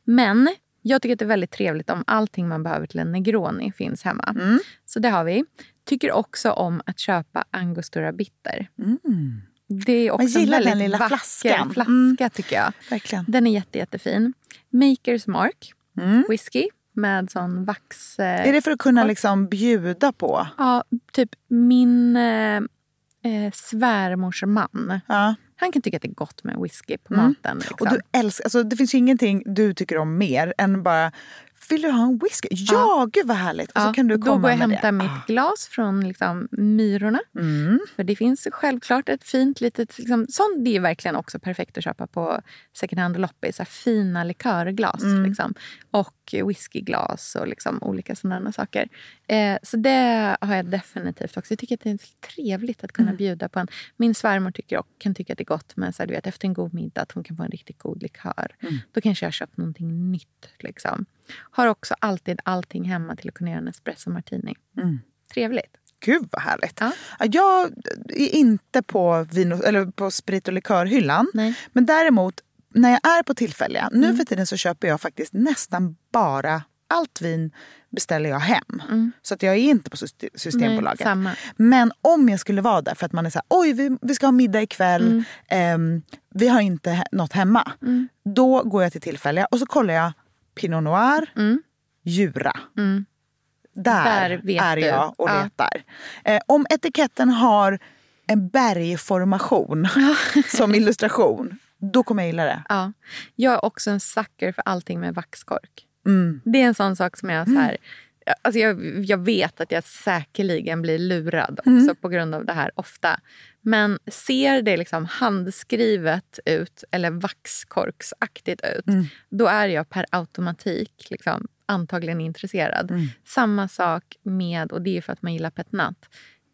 Men... jag tycker att det är väldigt trevligt om allting man behöver till en Negroni finns hemma. Mm. Så det har vi. Tycker också om att köpa Angostura Bitter. Mm. Det är också en väldigt den lilla vacker flaskan. flaska mm. tycker jag. Verkligen. Den är jätte, jättefin. Maker's Mark. Mm. Whisky med sån vax... Eh, är det för att kunna liksom bjuda på? Ja, typ min eh, svärmors man. Ja. Han kan tycka att det är gott med whisky på maten. Mm. Liksom. Och du älskar, alltså det finns ju ingenting du tycker om mer än bara, vill du ha en whisky? Ja, ja. Gud vad härligt. Ja. Och så kan du komma då går jag och hämtar mitt ah. glas från liksom, Myrorna. Mm. För det finns självklart ett fint litet, liksom, sånt, det är verkligen också perfekt att köpa på second hand och loppis. Så här fina likörglas mm. liksom. Och whiskyglas och liksom, olika sådana saker. Eh, så det har jag definitivt också. Jag tycker att det är trevligt att kunna mm. bjuda på en. Min svärmor tycker och kan tycka att det är gott med så här, du vet, efter en god middag att hon kan få en riktigt god likör. Mm. Då kanske jag köper någonting nytt liksom. Har också alltid allting hemma till att kunna göra en espresso martini. Mm. Trevligt. Gud vad härligt. Ja. Jag är inte på, vin och, eller på sprit- och likörhyllan. Nej. Men däremot, när jag är på tillfälliga, nu mm. för tiden så köper jag faktiskt nästan bara allt vin beställer jag hem. Mm. Så att jag är inte på Systembolaget. Nej, samma. Men om jag skulle vara där för att man är så här, oj vi, vi ska ha middag ikväll. Mm. Eh, vi har inte he- något hemma. Mm. Då går jag till tillfälliga och så kollar jag Pinot Noir, mm. Jura. Mm. Där, där är jag och du. letar. Ja. Eh, om etiketten har en bergformation som illustration, då kommer jag gilla det. Ja. Jag är också en sucker för allting med vaxkork. Mm. Det är en sån sak som jag så här, mm. alltså jag, jag vet att jag säkerligen blir lurad också mm. på grund av det här ofta. Men ser det liksom handskrivet ut eller vaxkorksaktigt ut, mm. då är jag per automatik liksom antagligen intresserad. Mm. Samma sak med, och det är för att man gillar petnat,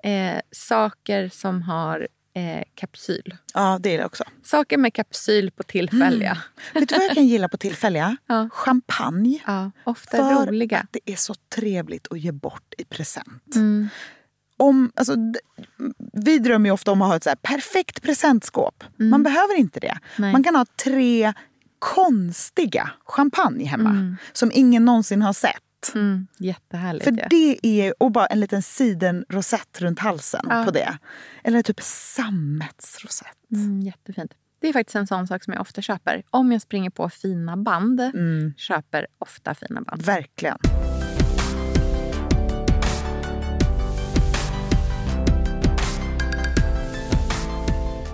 eh, saker som har Eh, kapsyl. Ja, det är det också. Saker med kapsyl på tillfälliga. Mm. Vet du vad jag kan gilla på tillfälliga? Ja. Champagne. Ja, ofta för roliga. Att det är så trevligt att ge bort i present. Mm. Om, alltså, vi drömmer ju ofta om att ha ett så här perfekt presentskåp. Mm. Man behöver inte det. Nej. Man kan ha tre konstiga champagne hemma. Mm. Som ingen någonsin har sett. Mm. Jättehärligt. För ja. det är, och bara en liten sidenrosett runt halsen ja. på det. Eller typ sammetsrosett. Mm, jättefint. Det är faktiskt en sån sak som jag ofta köper. Om jag springer på fina band, mm. köper ofta fina band. Verkligen.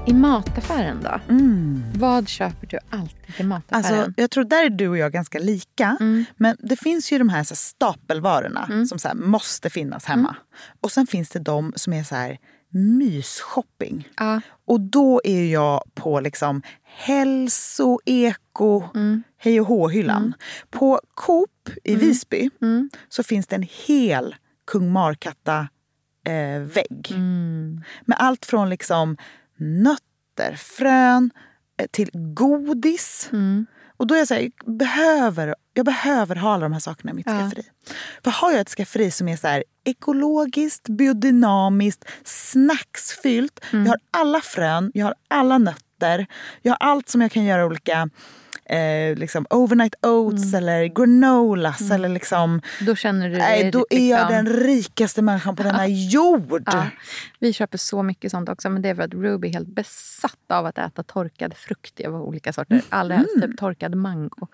I mataffären då? Mm. Vad köper du alltid i mataffären? Alltså, jag tror där är du och jag ganska lika. Mm. Men det finns ju de här, så här stapelvarorna mm. som så här, måste finnas hemma. Mm. Och sen finns det de som är så här mysshopping. Ah. Och då är jag på liksom hälso, eko, mm. hej och hå-hyllan. Mm. På Coop i mm. Visby mm. så finns det en hel Kung Markatta eh, vägg. Mm. Med allt från liksom nötter, frön till godis. Mm. Och då är jag så här, jag behöver, jag behöver ha alla de här sakerna i mitt ja. skafferi. För har jag ett skafferi som är så här ekologiskt, biodynamiskt, snacksfyllt. Mm. Jag har alla frön, jag har alla nötter. Jag har allt som jag kan göra olika eh, liksom overnight oats mm. eller granolas mm. eller liksom. Då känner du dig eh, då är liksom jag den rikaste människan på ja. denna jord. Ja. Vi köper så mycket sånt också, men det är för att Ruby är helt besatt av att äta torkad frukt av olika sorter. Allra helst mm. typ torkad mango.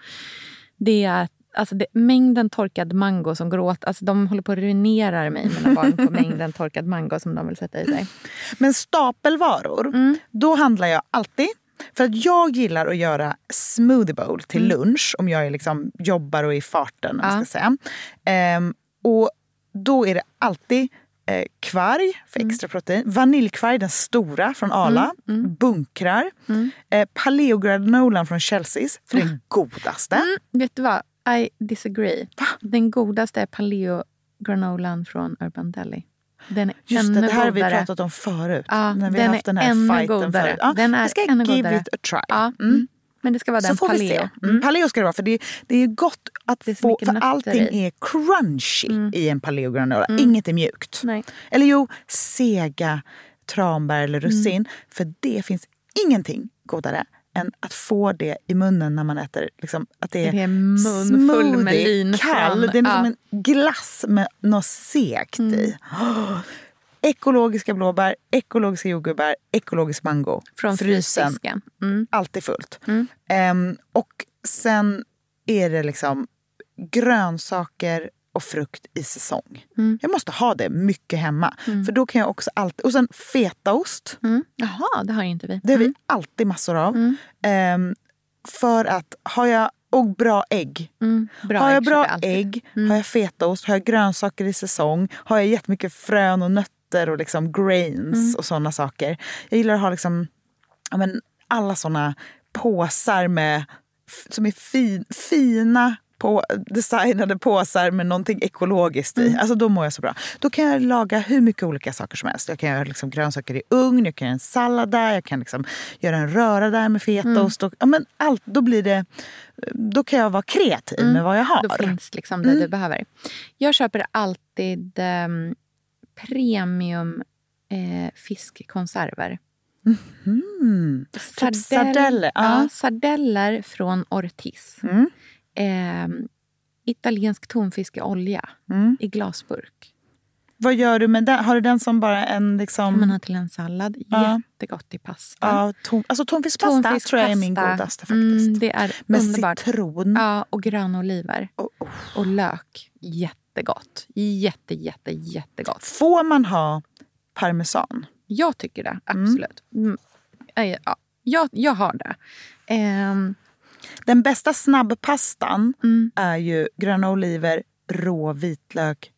Det är alltså det, mängden torkad mango som går åt, alltså de håller på att ruinera mig, mina barn, på mängden torkad mango som de vill sätta i sig. Men stapelvaror, mm. då handlar jag alltid. För att jag gillar att göra smoothie bowl till mm. lunch om jag är liksom jobbar och är i farten, om ja. jag ska säga. Ehm, och då är det alltid eh, kvarg för extra mm. protein. Vaniljkvarg, den stora från Arla. Mm. Mm. Bunkrar. Mm. Eh, Paleogranolan från Chelsea, för mm. den godaste. Mm. Vet du vad? I disagree. Va? Den godaste är paleogranolan från Urban Deli. Den är just det, det här har vi pratat om förut. Ja, när vi har haft den här fighten godare. förut. Ja, den är jag ska ännu give godare. it a try. Ja, mm. Men det ska vara så den paleo. Mm. Mm. Paleo ska det vara, för det, det är gott att det är få, för allting i. är crunchy mm. i en paleogranola. Mm. Inget är mjukt. Nej. Eller jo, sega tranbär eller russin. Mm. För det finns ingenting godare än att få det i munnen när man äter. Liksom, att det är, det är mun smoothie, full med lin, kall. Det är liksom ja. en glass med något segt mm. i. Oh. Ekologiska blåbär, ekologiska jordgubbar, ekologisk mango. Från frysen. Mm. Allt är fullt. Mm. Um, och sen är det liksom grönsaker och frukt i säsong. Mm. Jag måste ha det mycket hemma. Mm. För då kan jag också alltid. Och sen fetaost. Mm. Jaha, det har inte vi. Det har mm. vi alltid massor av. Mm. Ehm, för att har jag. Och bra ägg. Mm. Bra har jag ägg, bra ägg. Mm. Har jag fetaost. Har jag grönsaker i säsong. Har jag jättemycket frön och nötter. Och liksom grains mm. och sådana saker. Jag gillar att ha liksom. Ja, men alla sådana påsar med. Som är fin, fina. På designade påsar med någonting ekologiskt i. Mm. Alltså då mår jag så bra. Då kan jag laga hur mycket olika saker som helst. Jag kan göra liksom grönsaker i ugn, jag kan göra en sallad där, jag kan liksom göra en röra där med fetaost. Mm. Ja, men allt, då blir det, då kan jag vara kreativ mm. med vad jag har. Då finns liksom det mm. du behöver. Jag köper alltid eh, premium eh, fiskkonserver. Mm. Sardeller, sardeller. Ja. Ja, sardeller från Ortiz. Mm. Eh, italiensk tonfiskeolja mm. i glasburk. Vad gör du med den? Har du den som bara en liksom... Kan man ha till en sallad. Ja. Jättegott i pasta. Ja, ton... Alltså tonfiskpasta tonfisk tror jag är min godaste faktiskt. Mm, det är med underbart. Citron. Ja, och gröna oliver. Oh, oh. Och lök. Jättegott. Jätte, jätte, jättegott. Får man ha parmesan? Jag tycker det, absolut. Mm. Mm. Ja, jag, jag har det. Um... Den bästa snabbpastan mm. är ju gröna oliver, rå vitlök,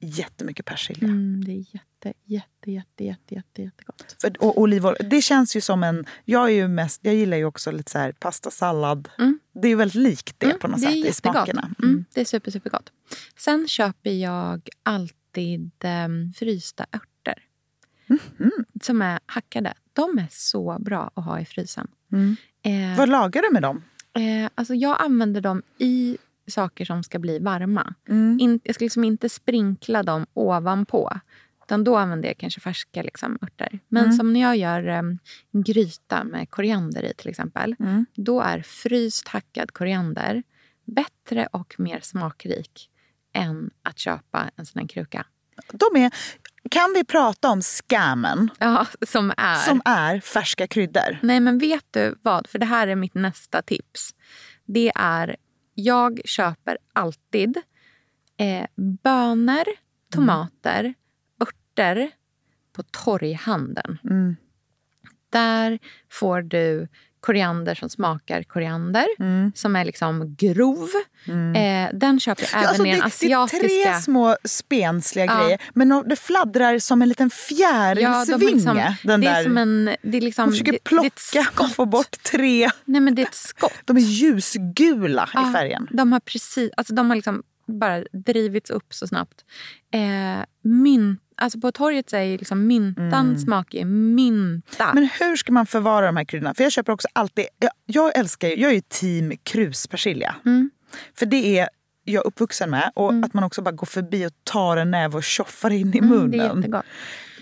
jättemycket persilja. Mm, det är jätte, jätte, jätte, jätte, jätte, jättegott. För, och olivolja, det känns ju som en... Jag, är ju mest, jag gillar ju också lite så här pastasallad. Mm. Det är ju väldigt likt det mm, på något det sätt i smakerna. Mm. Mm, det är super, supergott. Sen köper jag alltid um, frysta örter. Mm. Som är hackade. De är så bra att ha i frysen. Mm. Eh, Vad lagar du med dem? Eh, alltså jag använder dem i... saker som ska bli varma. Mm. In, jag ska liksom inte sprinkla dem ovanpå. Utan då använder jag kanske färska liksom, örter. Men mm. som när jag gör um, gryta med koriander i till exempel. Mm. Då är fryst hackad koriander bättre och mer smakrik än att köpa en sån här kruka. De är... Kan vi prata om skammen? Ja, som är... Som är färska kryddor. Nej, men vet du vad? För det här är mitt nästa tips. Det är... Jag köper alltid eh, bönor, tomater, mm. örter på torghandeln. Mm. Där får du koriander som smakar koriander. Mm. Som är liksom grov. Mm. Eh, den köper jag ja, även alltså, i den det, asiatiska... Det är tre små spensliga ja. grejer. Men det fladdrar som en liten fjärilsvinge. Ja, de liksom, den det är där. Som en... Det är liksom, de försöker plocka och få bort tre... Nej, men det är ett skott. De är ljusgula ja, i färgen. De har precis... Alltså de har liksom bara drivits upp så snabbt. Eh, mynt. Alltså på torget så är liksom myntan mm. smak är mynta. Men hur ska man förvara de här kryddorna? För jag köper också alltid, jag, jag älskar ju, jag är ju team kruspersilja. Mm. För det är jag uppvuxen med. Och mm. att man också bara går förbi och tar en näve och tjoffar in i mm, munnen. Det är jättegott.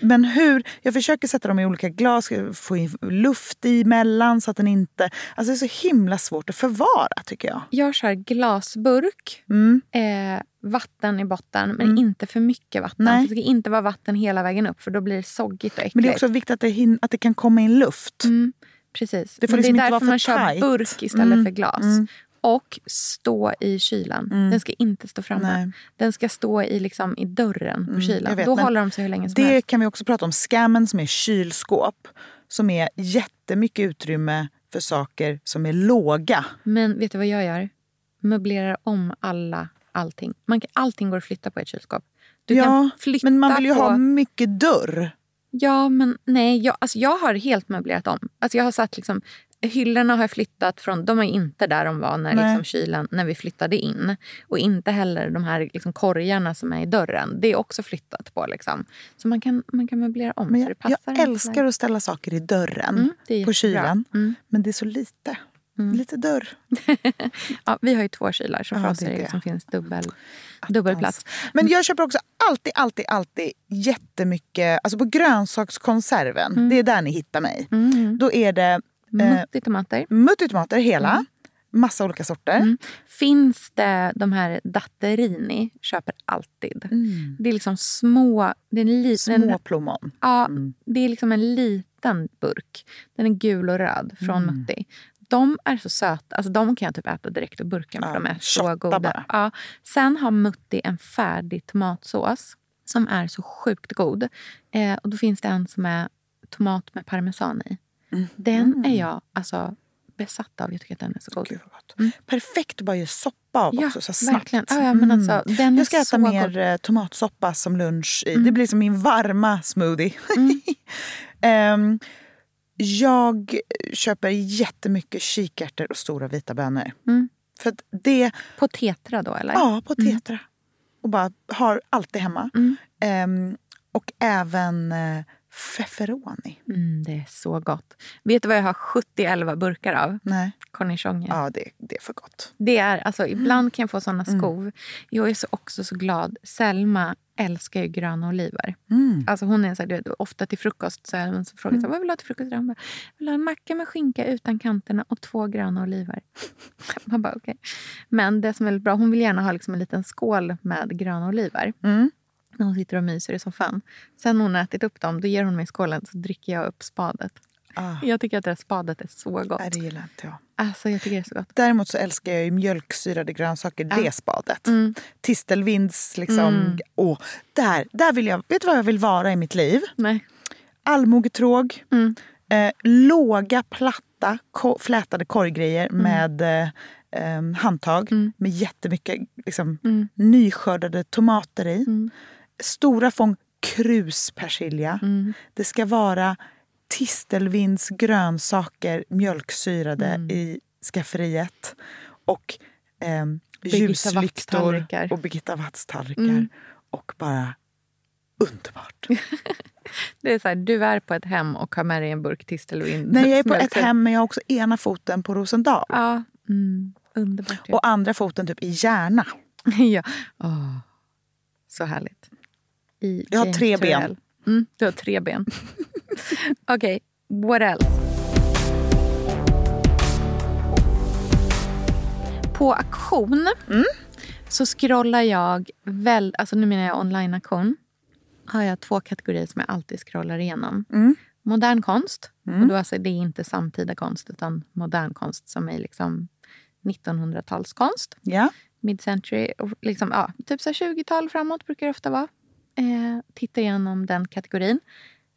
Men hur, jag försöker sätta dem i olika glas, få in luft i mellan så att den inte, alltså det är så himla svårt att förvara tycker jag. Jag kör glasburk, mm. eh, vatten i botten, men mm. inte för mycket vatten. Nej. Det ska inte vara vatten hela vägen upp för då blir det soggigt och äckligt. Men det är också viktigt att det, hin- att det kan komma in luft. Mm, precis, det, får liksom det är därför man kör tight. Burk istället mm. för glas. Mm. Och stå i kylan. Mm. Den ska inte stå framme. Nej. Den ska stå i, liksom, i dörren på mm, kylan. Vet, då håller de sig hur länge som det helst. Det kan vi också prata om. Skammen som är kylskåp. Som är jättemycket utrymme för saker som är låga. Men vet du vad jag gör? Möblerar om alla, allting. Man kan, allting går att flytta på ett kylskåp. Du ja, kan flytta men man vill ju på... ha mycket dörr. Ja, men nej. Jag, alltså, jag har helt möblerat om. Alltså, jag har satt liksom... Hyllorna har flyttat från, de är inte där de var när liksom kylen, när vi flyttade in. Och inte heller de här liksom korgarna som är i dörren. Det är också flyttat på liksom. Så man kan, man kan möblera om. Men jag, så det passar jag älskar där. Att ställa saker i dörren mm, på kylen. Mm. Men det är så lite. Mm. Lite dörr. Ja, vi har ju två kylar så för ja, oss det är det liksom finns dubbel, dubbelplats. Men jag köper också alltid, alltid, alltid jättemycket, alltså på grönsakskonserven. Mm. Det är där ni hittar mig. Mm. Då är det Mutti tomater. Mutti tomater, hela. Mm. Massa olika sorter. Mm. Finns det de här datterini köper alltid. Mm. Det är liksom små... Det är en li- små plommon. Ja, mm. det är liksom en liten burk. Den är gul och röd från mm. Mutti. De är så söta. Alltså de kan jag typ äta direkt ur burken för ja, de är så goda. Ja. Sen har Mutti en färdig tomatsås som är så sjukt god. Eh, och då finns det en som är tomat med parmesan i. Mm. Den är jag alltså besatt av. Jag tycker att den är så god. Gud, vad gott. Mm. Perfekt att bara göra soppa av ja, också. Så snabbt. Ja, ja, men alltså, mm. den jag ska äta mer god. Tomatsoppa som lunch. I. Mm. Det blir som min varma smoothie. Mm. um, jag köper jättemycket kikärtor och stora vita bönor. Mm. För att det... På tetra då, eller? Ja, på tetra. Mm. Och bara har allt det hemma. Mm. Um, och även... Uh, Feferoni. Mm, det är så gott. Vet du vad jag har sjuttio elva burkar av? Nej. Cornichoner. Ja, det, det är för gott. Det är, alltså ibland mm. kan jag få sådana skov. Mm. Jag är så, också så glad. Selma älskar ju gröna oliver. Mm. Alltså hon är så här, du vet, ofta till frukost så, här, så frågar mm. så här, vad vill du ha till frukost? Hon bara, vill ha en macka med skinka utan kanterna och två gröna oliver. Man bara, okej. Okay. Men det som är väldigt bra, hon vill gärna ha liksom en liten skål med gröna oliver. Mm. När hon sitter och myser i soffan. Sen hon har ätit upp dem, då ger hon mig skålen så dricker jag upp spadet. Ah. Jag tycker att det här spadet är så gott. Nej, det gillar inte jag. Alltså, jag tycker det är så gott. Däremot så älskar jag ju mjölksyrade grönsaker, ah. det spadet. Mm. Tistelvinds liksom. Mm. Åh, där, där vill jag, vet du vad jag vill vara i mitt liv? Nej. Allmogetråg, mm. eh, låga, platta, ko- flätade korggrejer mm. med... Eh, Um, handtag mm. med jättemycket liksom, mm. nyskördade tomater i. Mm. Stora fång kruspersilja. Mm. Det ska vara tistelvinds grönsaker mjölksyrade mm. i skafferiet. Och um, ljuslyktor och Birgitta Watts-tallrikar. Mm. Och bara underbart. Det är så här, du är på ett hem och har med dig en burk tistelvind. Nej, jag är på ett hem men jag har också ena foten på Rosendal. Ja. Mm, underbart, ja. Och andra foten typ i Järna. Ja, oh, så härligt. I jag har tre ben. Mm, du har tre ben. Okej, okay, what else? På auktion mm. så scrollar jag väl, alltså nu menar jag online-auktion. Har jag två kategorier som jag alltid scrollar igenom. Mm. Modern konst, mm. och då alltså det är inte samtida konst utan modern konst som är liksom nittonhundratalskonst. Yeah. Mid-century, liksom, ja, typ så tjugotal framåt brukar det ofta vara. Eh, titta igenom den kategorin.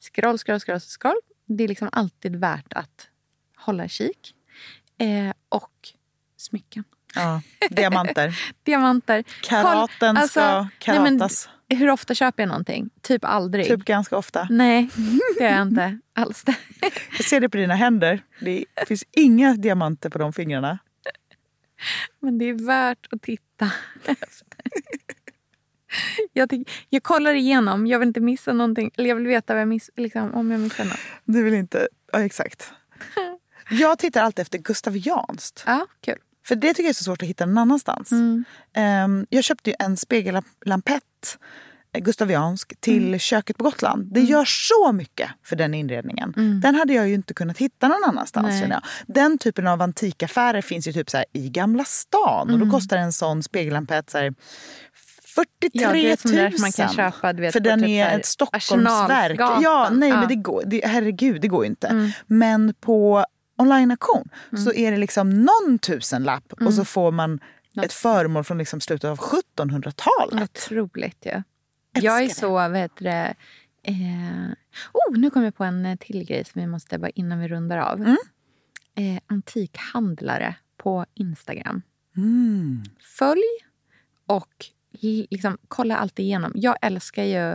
Scroll, scroll, scroll, scroll. Det är liksom alltid värt att hålla kik. Eh, och smycken. Ja, diamanter. Diamanter. Karaten Koll, alltså, ska karatas. Nej, men, hur ofta köper jag någonting? Typ aldrig. Typ ganska ofta. Nej, det gör jag inte alls. Jag ser det på dina händer. Det finns inga diamanter på de fingrarna. Men det är värt att titta efter. Jag, tyck, jag kollar igenom. Jag vill inte missa någonting. Eller jag vill veta vad jag miss, liksom, om jag missar något. Du vill inte, ja exakt. Jag tittar alltid efter Gustav Janst. Ja, kul. För det tycker jag är så svårt att hitta någon annanstans. Mm. Um, jag köpte ju en spegellampett, gustaviansk, till mm. köket på Gotland. Det mm. gör så mycket för den inredningen. Mm. Den hade jag ju inte kunnat hitta någon annanstans. Jag. Den typen av antikaffärer finns ju typ så här i Gamla stan. Mm. Och då kostar en sån spegellampett så här fyrtiotre tusen. Man kan köpa, du vet, för den är typ ett Stockholmsverk. Ja, nej, ja. Men det går, det, herregud, det går ju inte. Mm. Men på online-auktion, mm. så är det liksom någon tusenlapp mm. och så får man något. Ett föremål från liksom slutet av sjuttonhundratalet. Otroligt, ja. Älskar jag är det. Så, vad heter det? Eh, oh, nu kommer jag på en till grej som vi måste bara innan vi rundar av. Mm. Eh, antikhandlare på Instagram. Mm. Följ och liksom kolla allt igenom. Jag älskar ju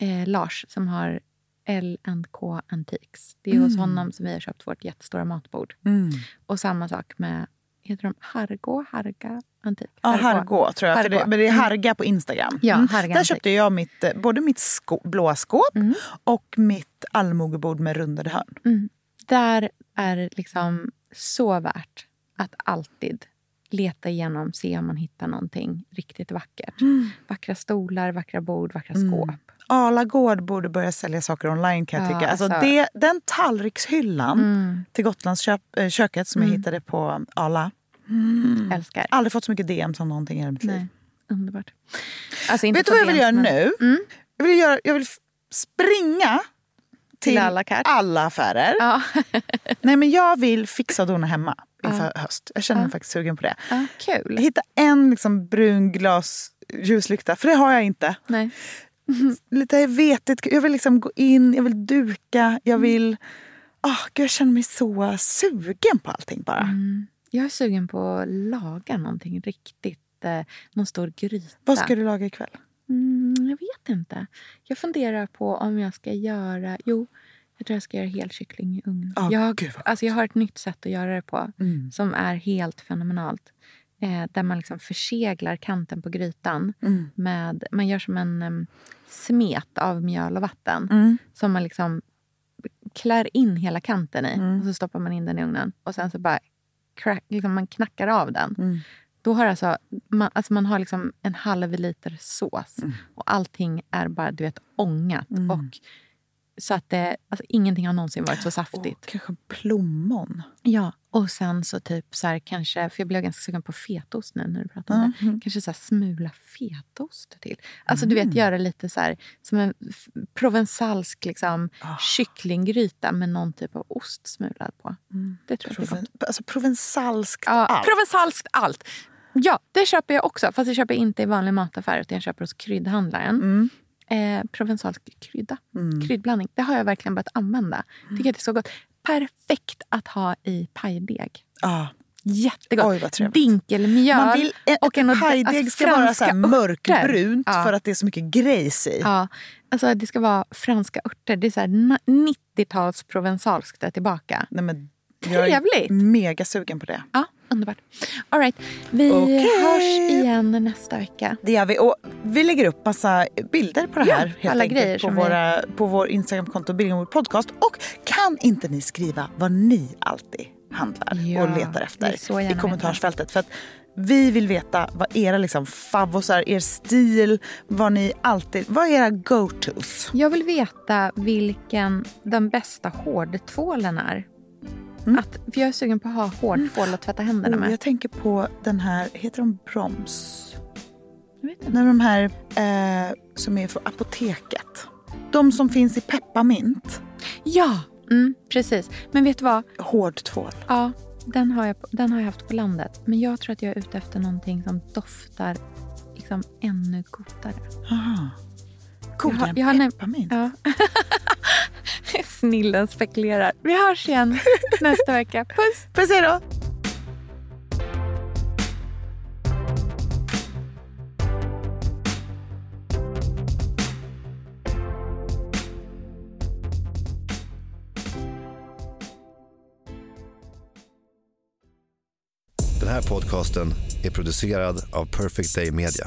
eh, Lars som har L N K Antiks. Det är mm. hos honom som vi har köpt vårt jättestora matbord. Mm. Och samma sak med, heter de Hargå, Hargå Antik. Ja, Hargå, Hargå tror jag. Hargå. För det, men det är Harga på Instagram. Ja, Harga mm. Där köpte jag mitt, både mitt sko- blåa skåp mm. och mitt allmogebord med rundade hörn. Mm. Där är liksom så värt att alltid leta igenom, se om man hittar någonting riktigt vackert. Mm. Vackra stolar, vackra bord, vackra mm. skåp. Ala gård borde börja sälja saker online kan jag tycka. Ja, alltså det, den tallrikshyllan mm. till Gotlands köp, äh, köket som mm. jag hittade på Arla. Mm. Älskar. Aldrig fått så mycket D M som någonting i mitt liv. Nej, underbart. Alltså, inte vet du vad jag vill göra men... nu? Mm. Jag, vill göra, jag vill springa till, till alla, alla affärer. Ja. Nej, men jag vill fixa och dona hemma inför ja. Höst. Jag känner mig ja. Faktiskt sugen på det. Ja, kul. Hitta en liksom, brun glas ljuslykta, för det har jag inte. Nej. Mm. Lite vetigt. Jag vill liksom gå in, jag vill duka, jag vill... Oh, Gud, jag känner mig så sugen på allting bara. Mm. Jag är sugen på att laga någonting riktigt, eh, någon stor gryta. Vad ska du laga ikväll? Mm, jag vet inte. Jag funderar på om jag ska göra... Jo, jag tror jag ska göra helkyckling i ugn. Oh, jag, alltså jag har ett nytt sätt att göra det på mm. som är helt fenomenalt. Eh, där man liksom förseglar kanten på grytan. Mm. Med, man gör som en um, smet av mjöl och vatten. Mm. Som man liksom klär in hela kanten i. Mm. Och så stoppar man in den i ugnen. Och sen så bara crack, liksom man knackar av den. Mm. Då har alltså man, alltså man har liksom en halv liter sås. Mm. Och allting är bara, du vet, ångat. Mm. Och så att det, alltså ingenting har någonsin varit så saftigt. Och kanske plommon. Ja, och sen så typ så här kanske, för jag blev ganska sugen på fetost nu när du pratar om mm. det. Kanske så här smula fetost till. Alltså mm. du vet, göra lite så här som en provensalsk liksom oh. kycklinggryta med någon typ av ost smulad på. Mm. Det tror jag Proven- är gott. Alltså provensalskt ja, allt. Provensalskt allt. Ja, det köper jag också. Fast jag köper inte i vanlig mataffär, utan jag köper hos kryddhandlaren. Mm. Eh, provensalsk krydda, mm. kryddblandning. Det har jag verkligen börjat använda. Mm. Tycker att det är så gott. Perfekt att ha i pajdeg. Ja. Ah. Jättegott. Oj, vad trevligt. Dinkelmjöl. Man vill, en, och en pajdeg ska vara så här mörkbrunt ja. För att det är så mycket grejs i. Ja, alltså det ska vara franska örter. Det är så här nittio-tals provensalskt där tillbaka. Nej, men jag trevligt. Är mega sugen på det. Ja. Underbart. All right. Vi okay. hörs igen nästa vecka. Det gör vi. Och vi lägger upp massa bilder på det här. Ja, helt alla enkelt, grejer på, våra, vi... på vår Instagram-konto och Billingmord Podcast. Och kan inte ni skriva vad ni alltid handlar ja, och letar efter i kommentarsfältet. För att vi vill veta vad era liksom favosar, er stil, vad ni alltid, vad är era go-tos? Jag vill veta vilken den bästa hårdtvålen är. Mm. Att, för jag är sugen på att ha hårdtvål och tvätta händerna med. Oh, jag tänker på den här, heter de broms? Jag vet inte. Nej, de här eh, som är för apoteket. De som finns i pepparmint. Ja, mm, precis. Men vet du vad? Hårdtvål. Ja, den har, jag, den har jag haft på landet. Men jag tror att jag är ute efter någonting som doftar liksom ännu godare. Aha. Godare jag har, än jag pepparmint? Har, ja. Snillen spekulerar. Vi hörs igen nästa vecka. Puss! Puss, hej då! Den här podcasten är producerad av Perfect Day Media.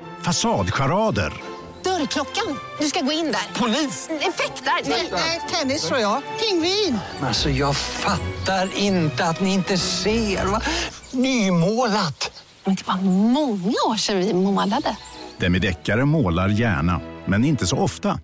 Fasadcharader. Dörrklockan. Du ska gå in där. Polis. Effektar. Nej, nej, tennis tror jag. Pingvin. Alltså jag fattar inte att ni inte ser. Va? Nymålat. Men det var många år sedan vi målade. Demideckare målar gärna, men inte så ofta.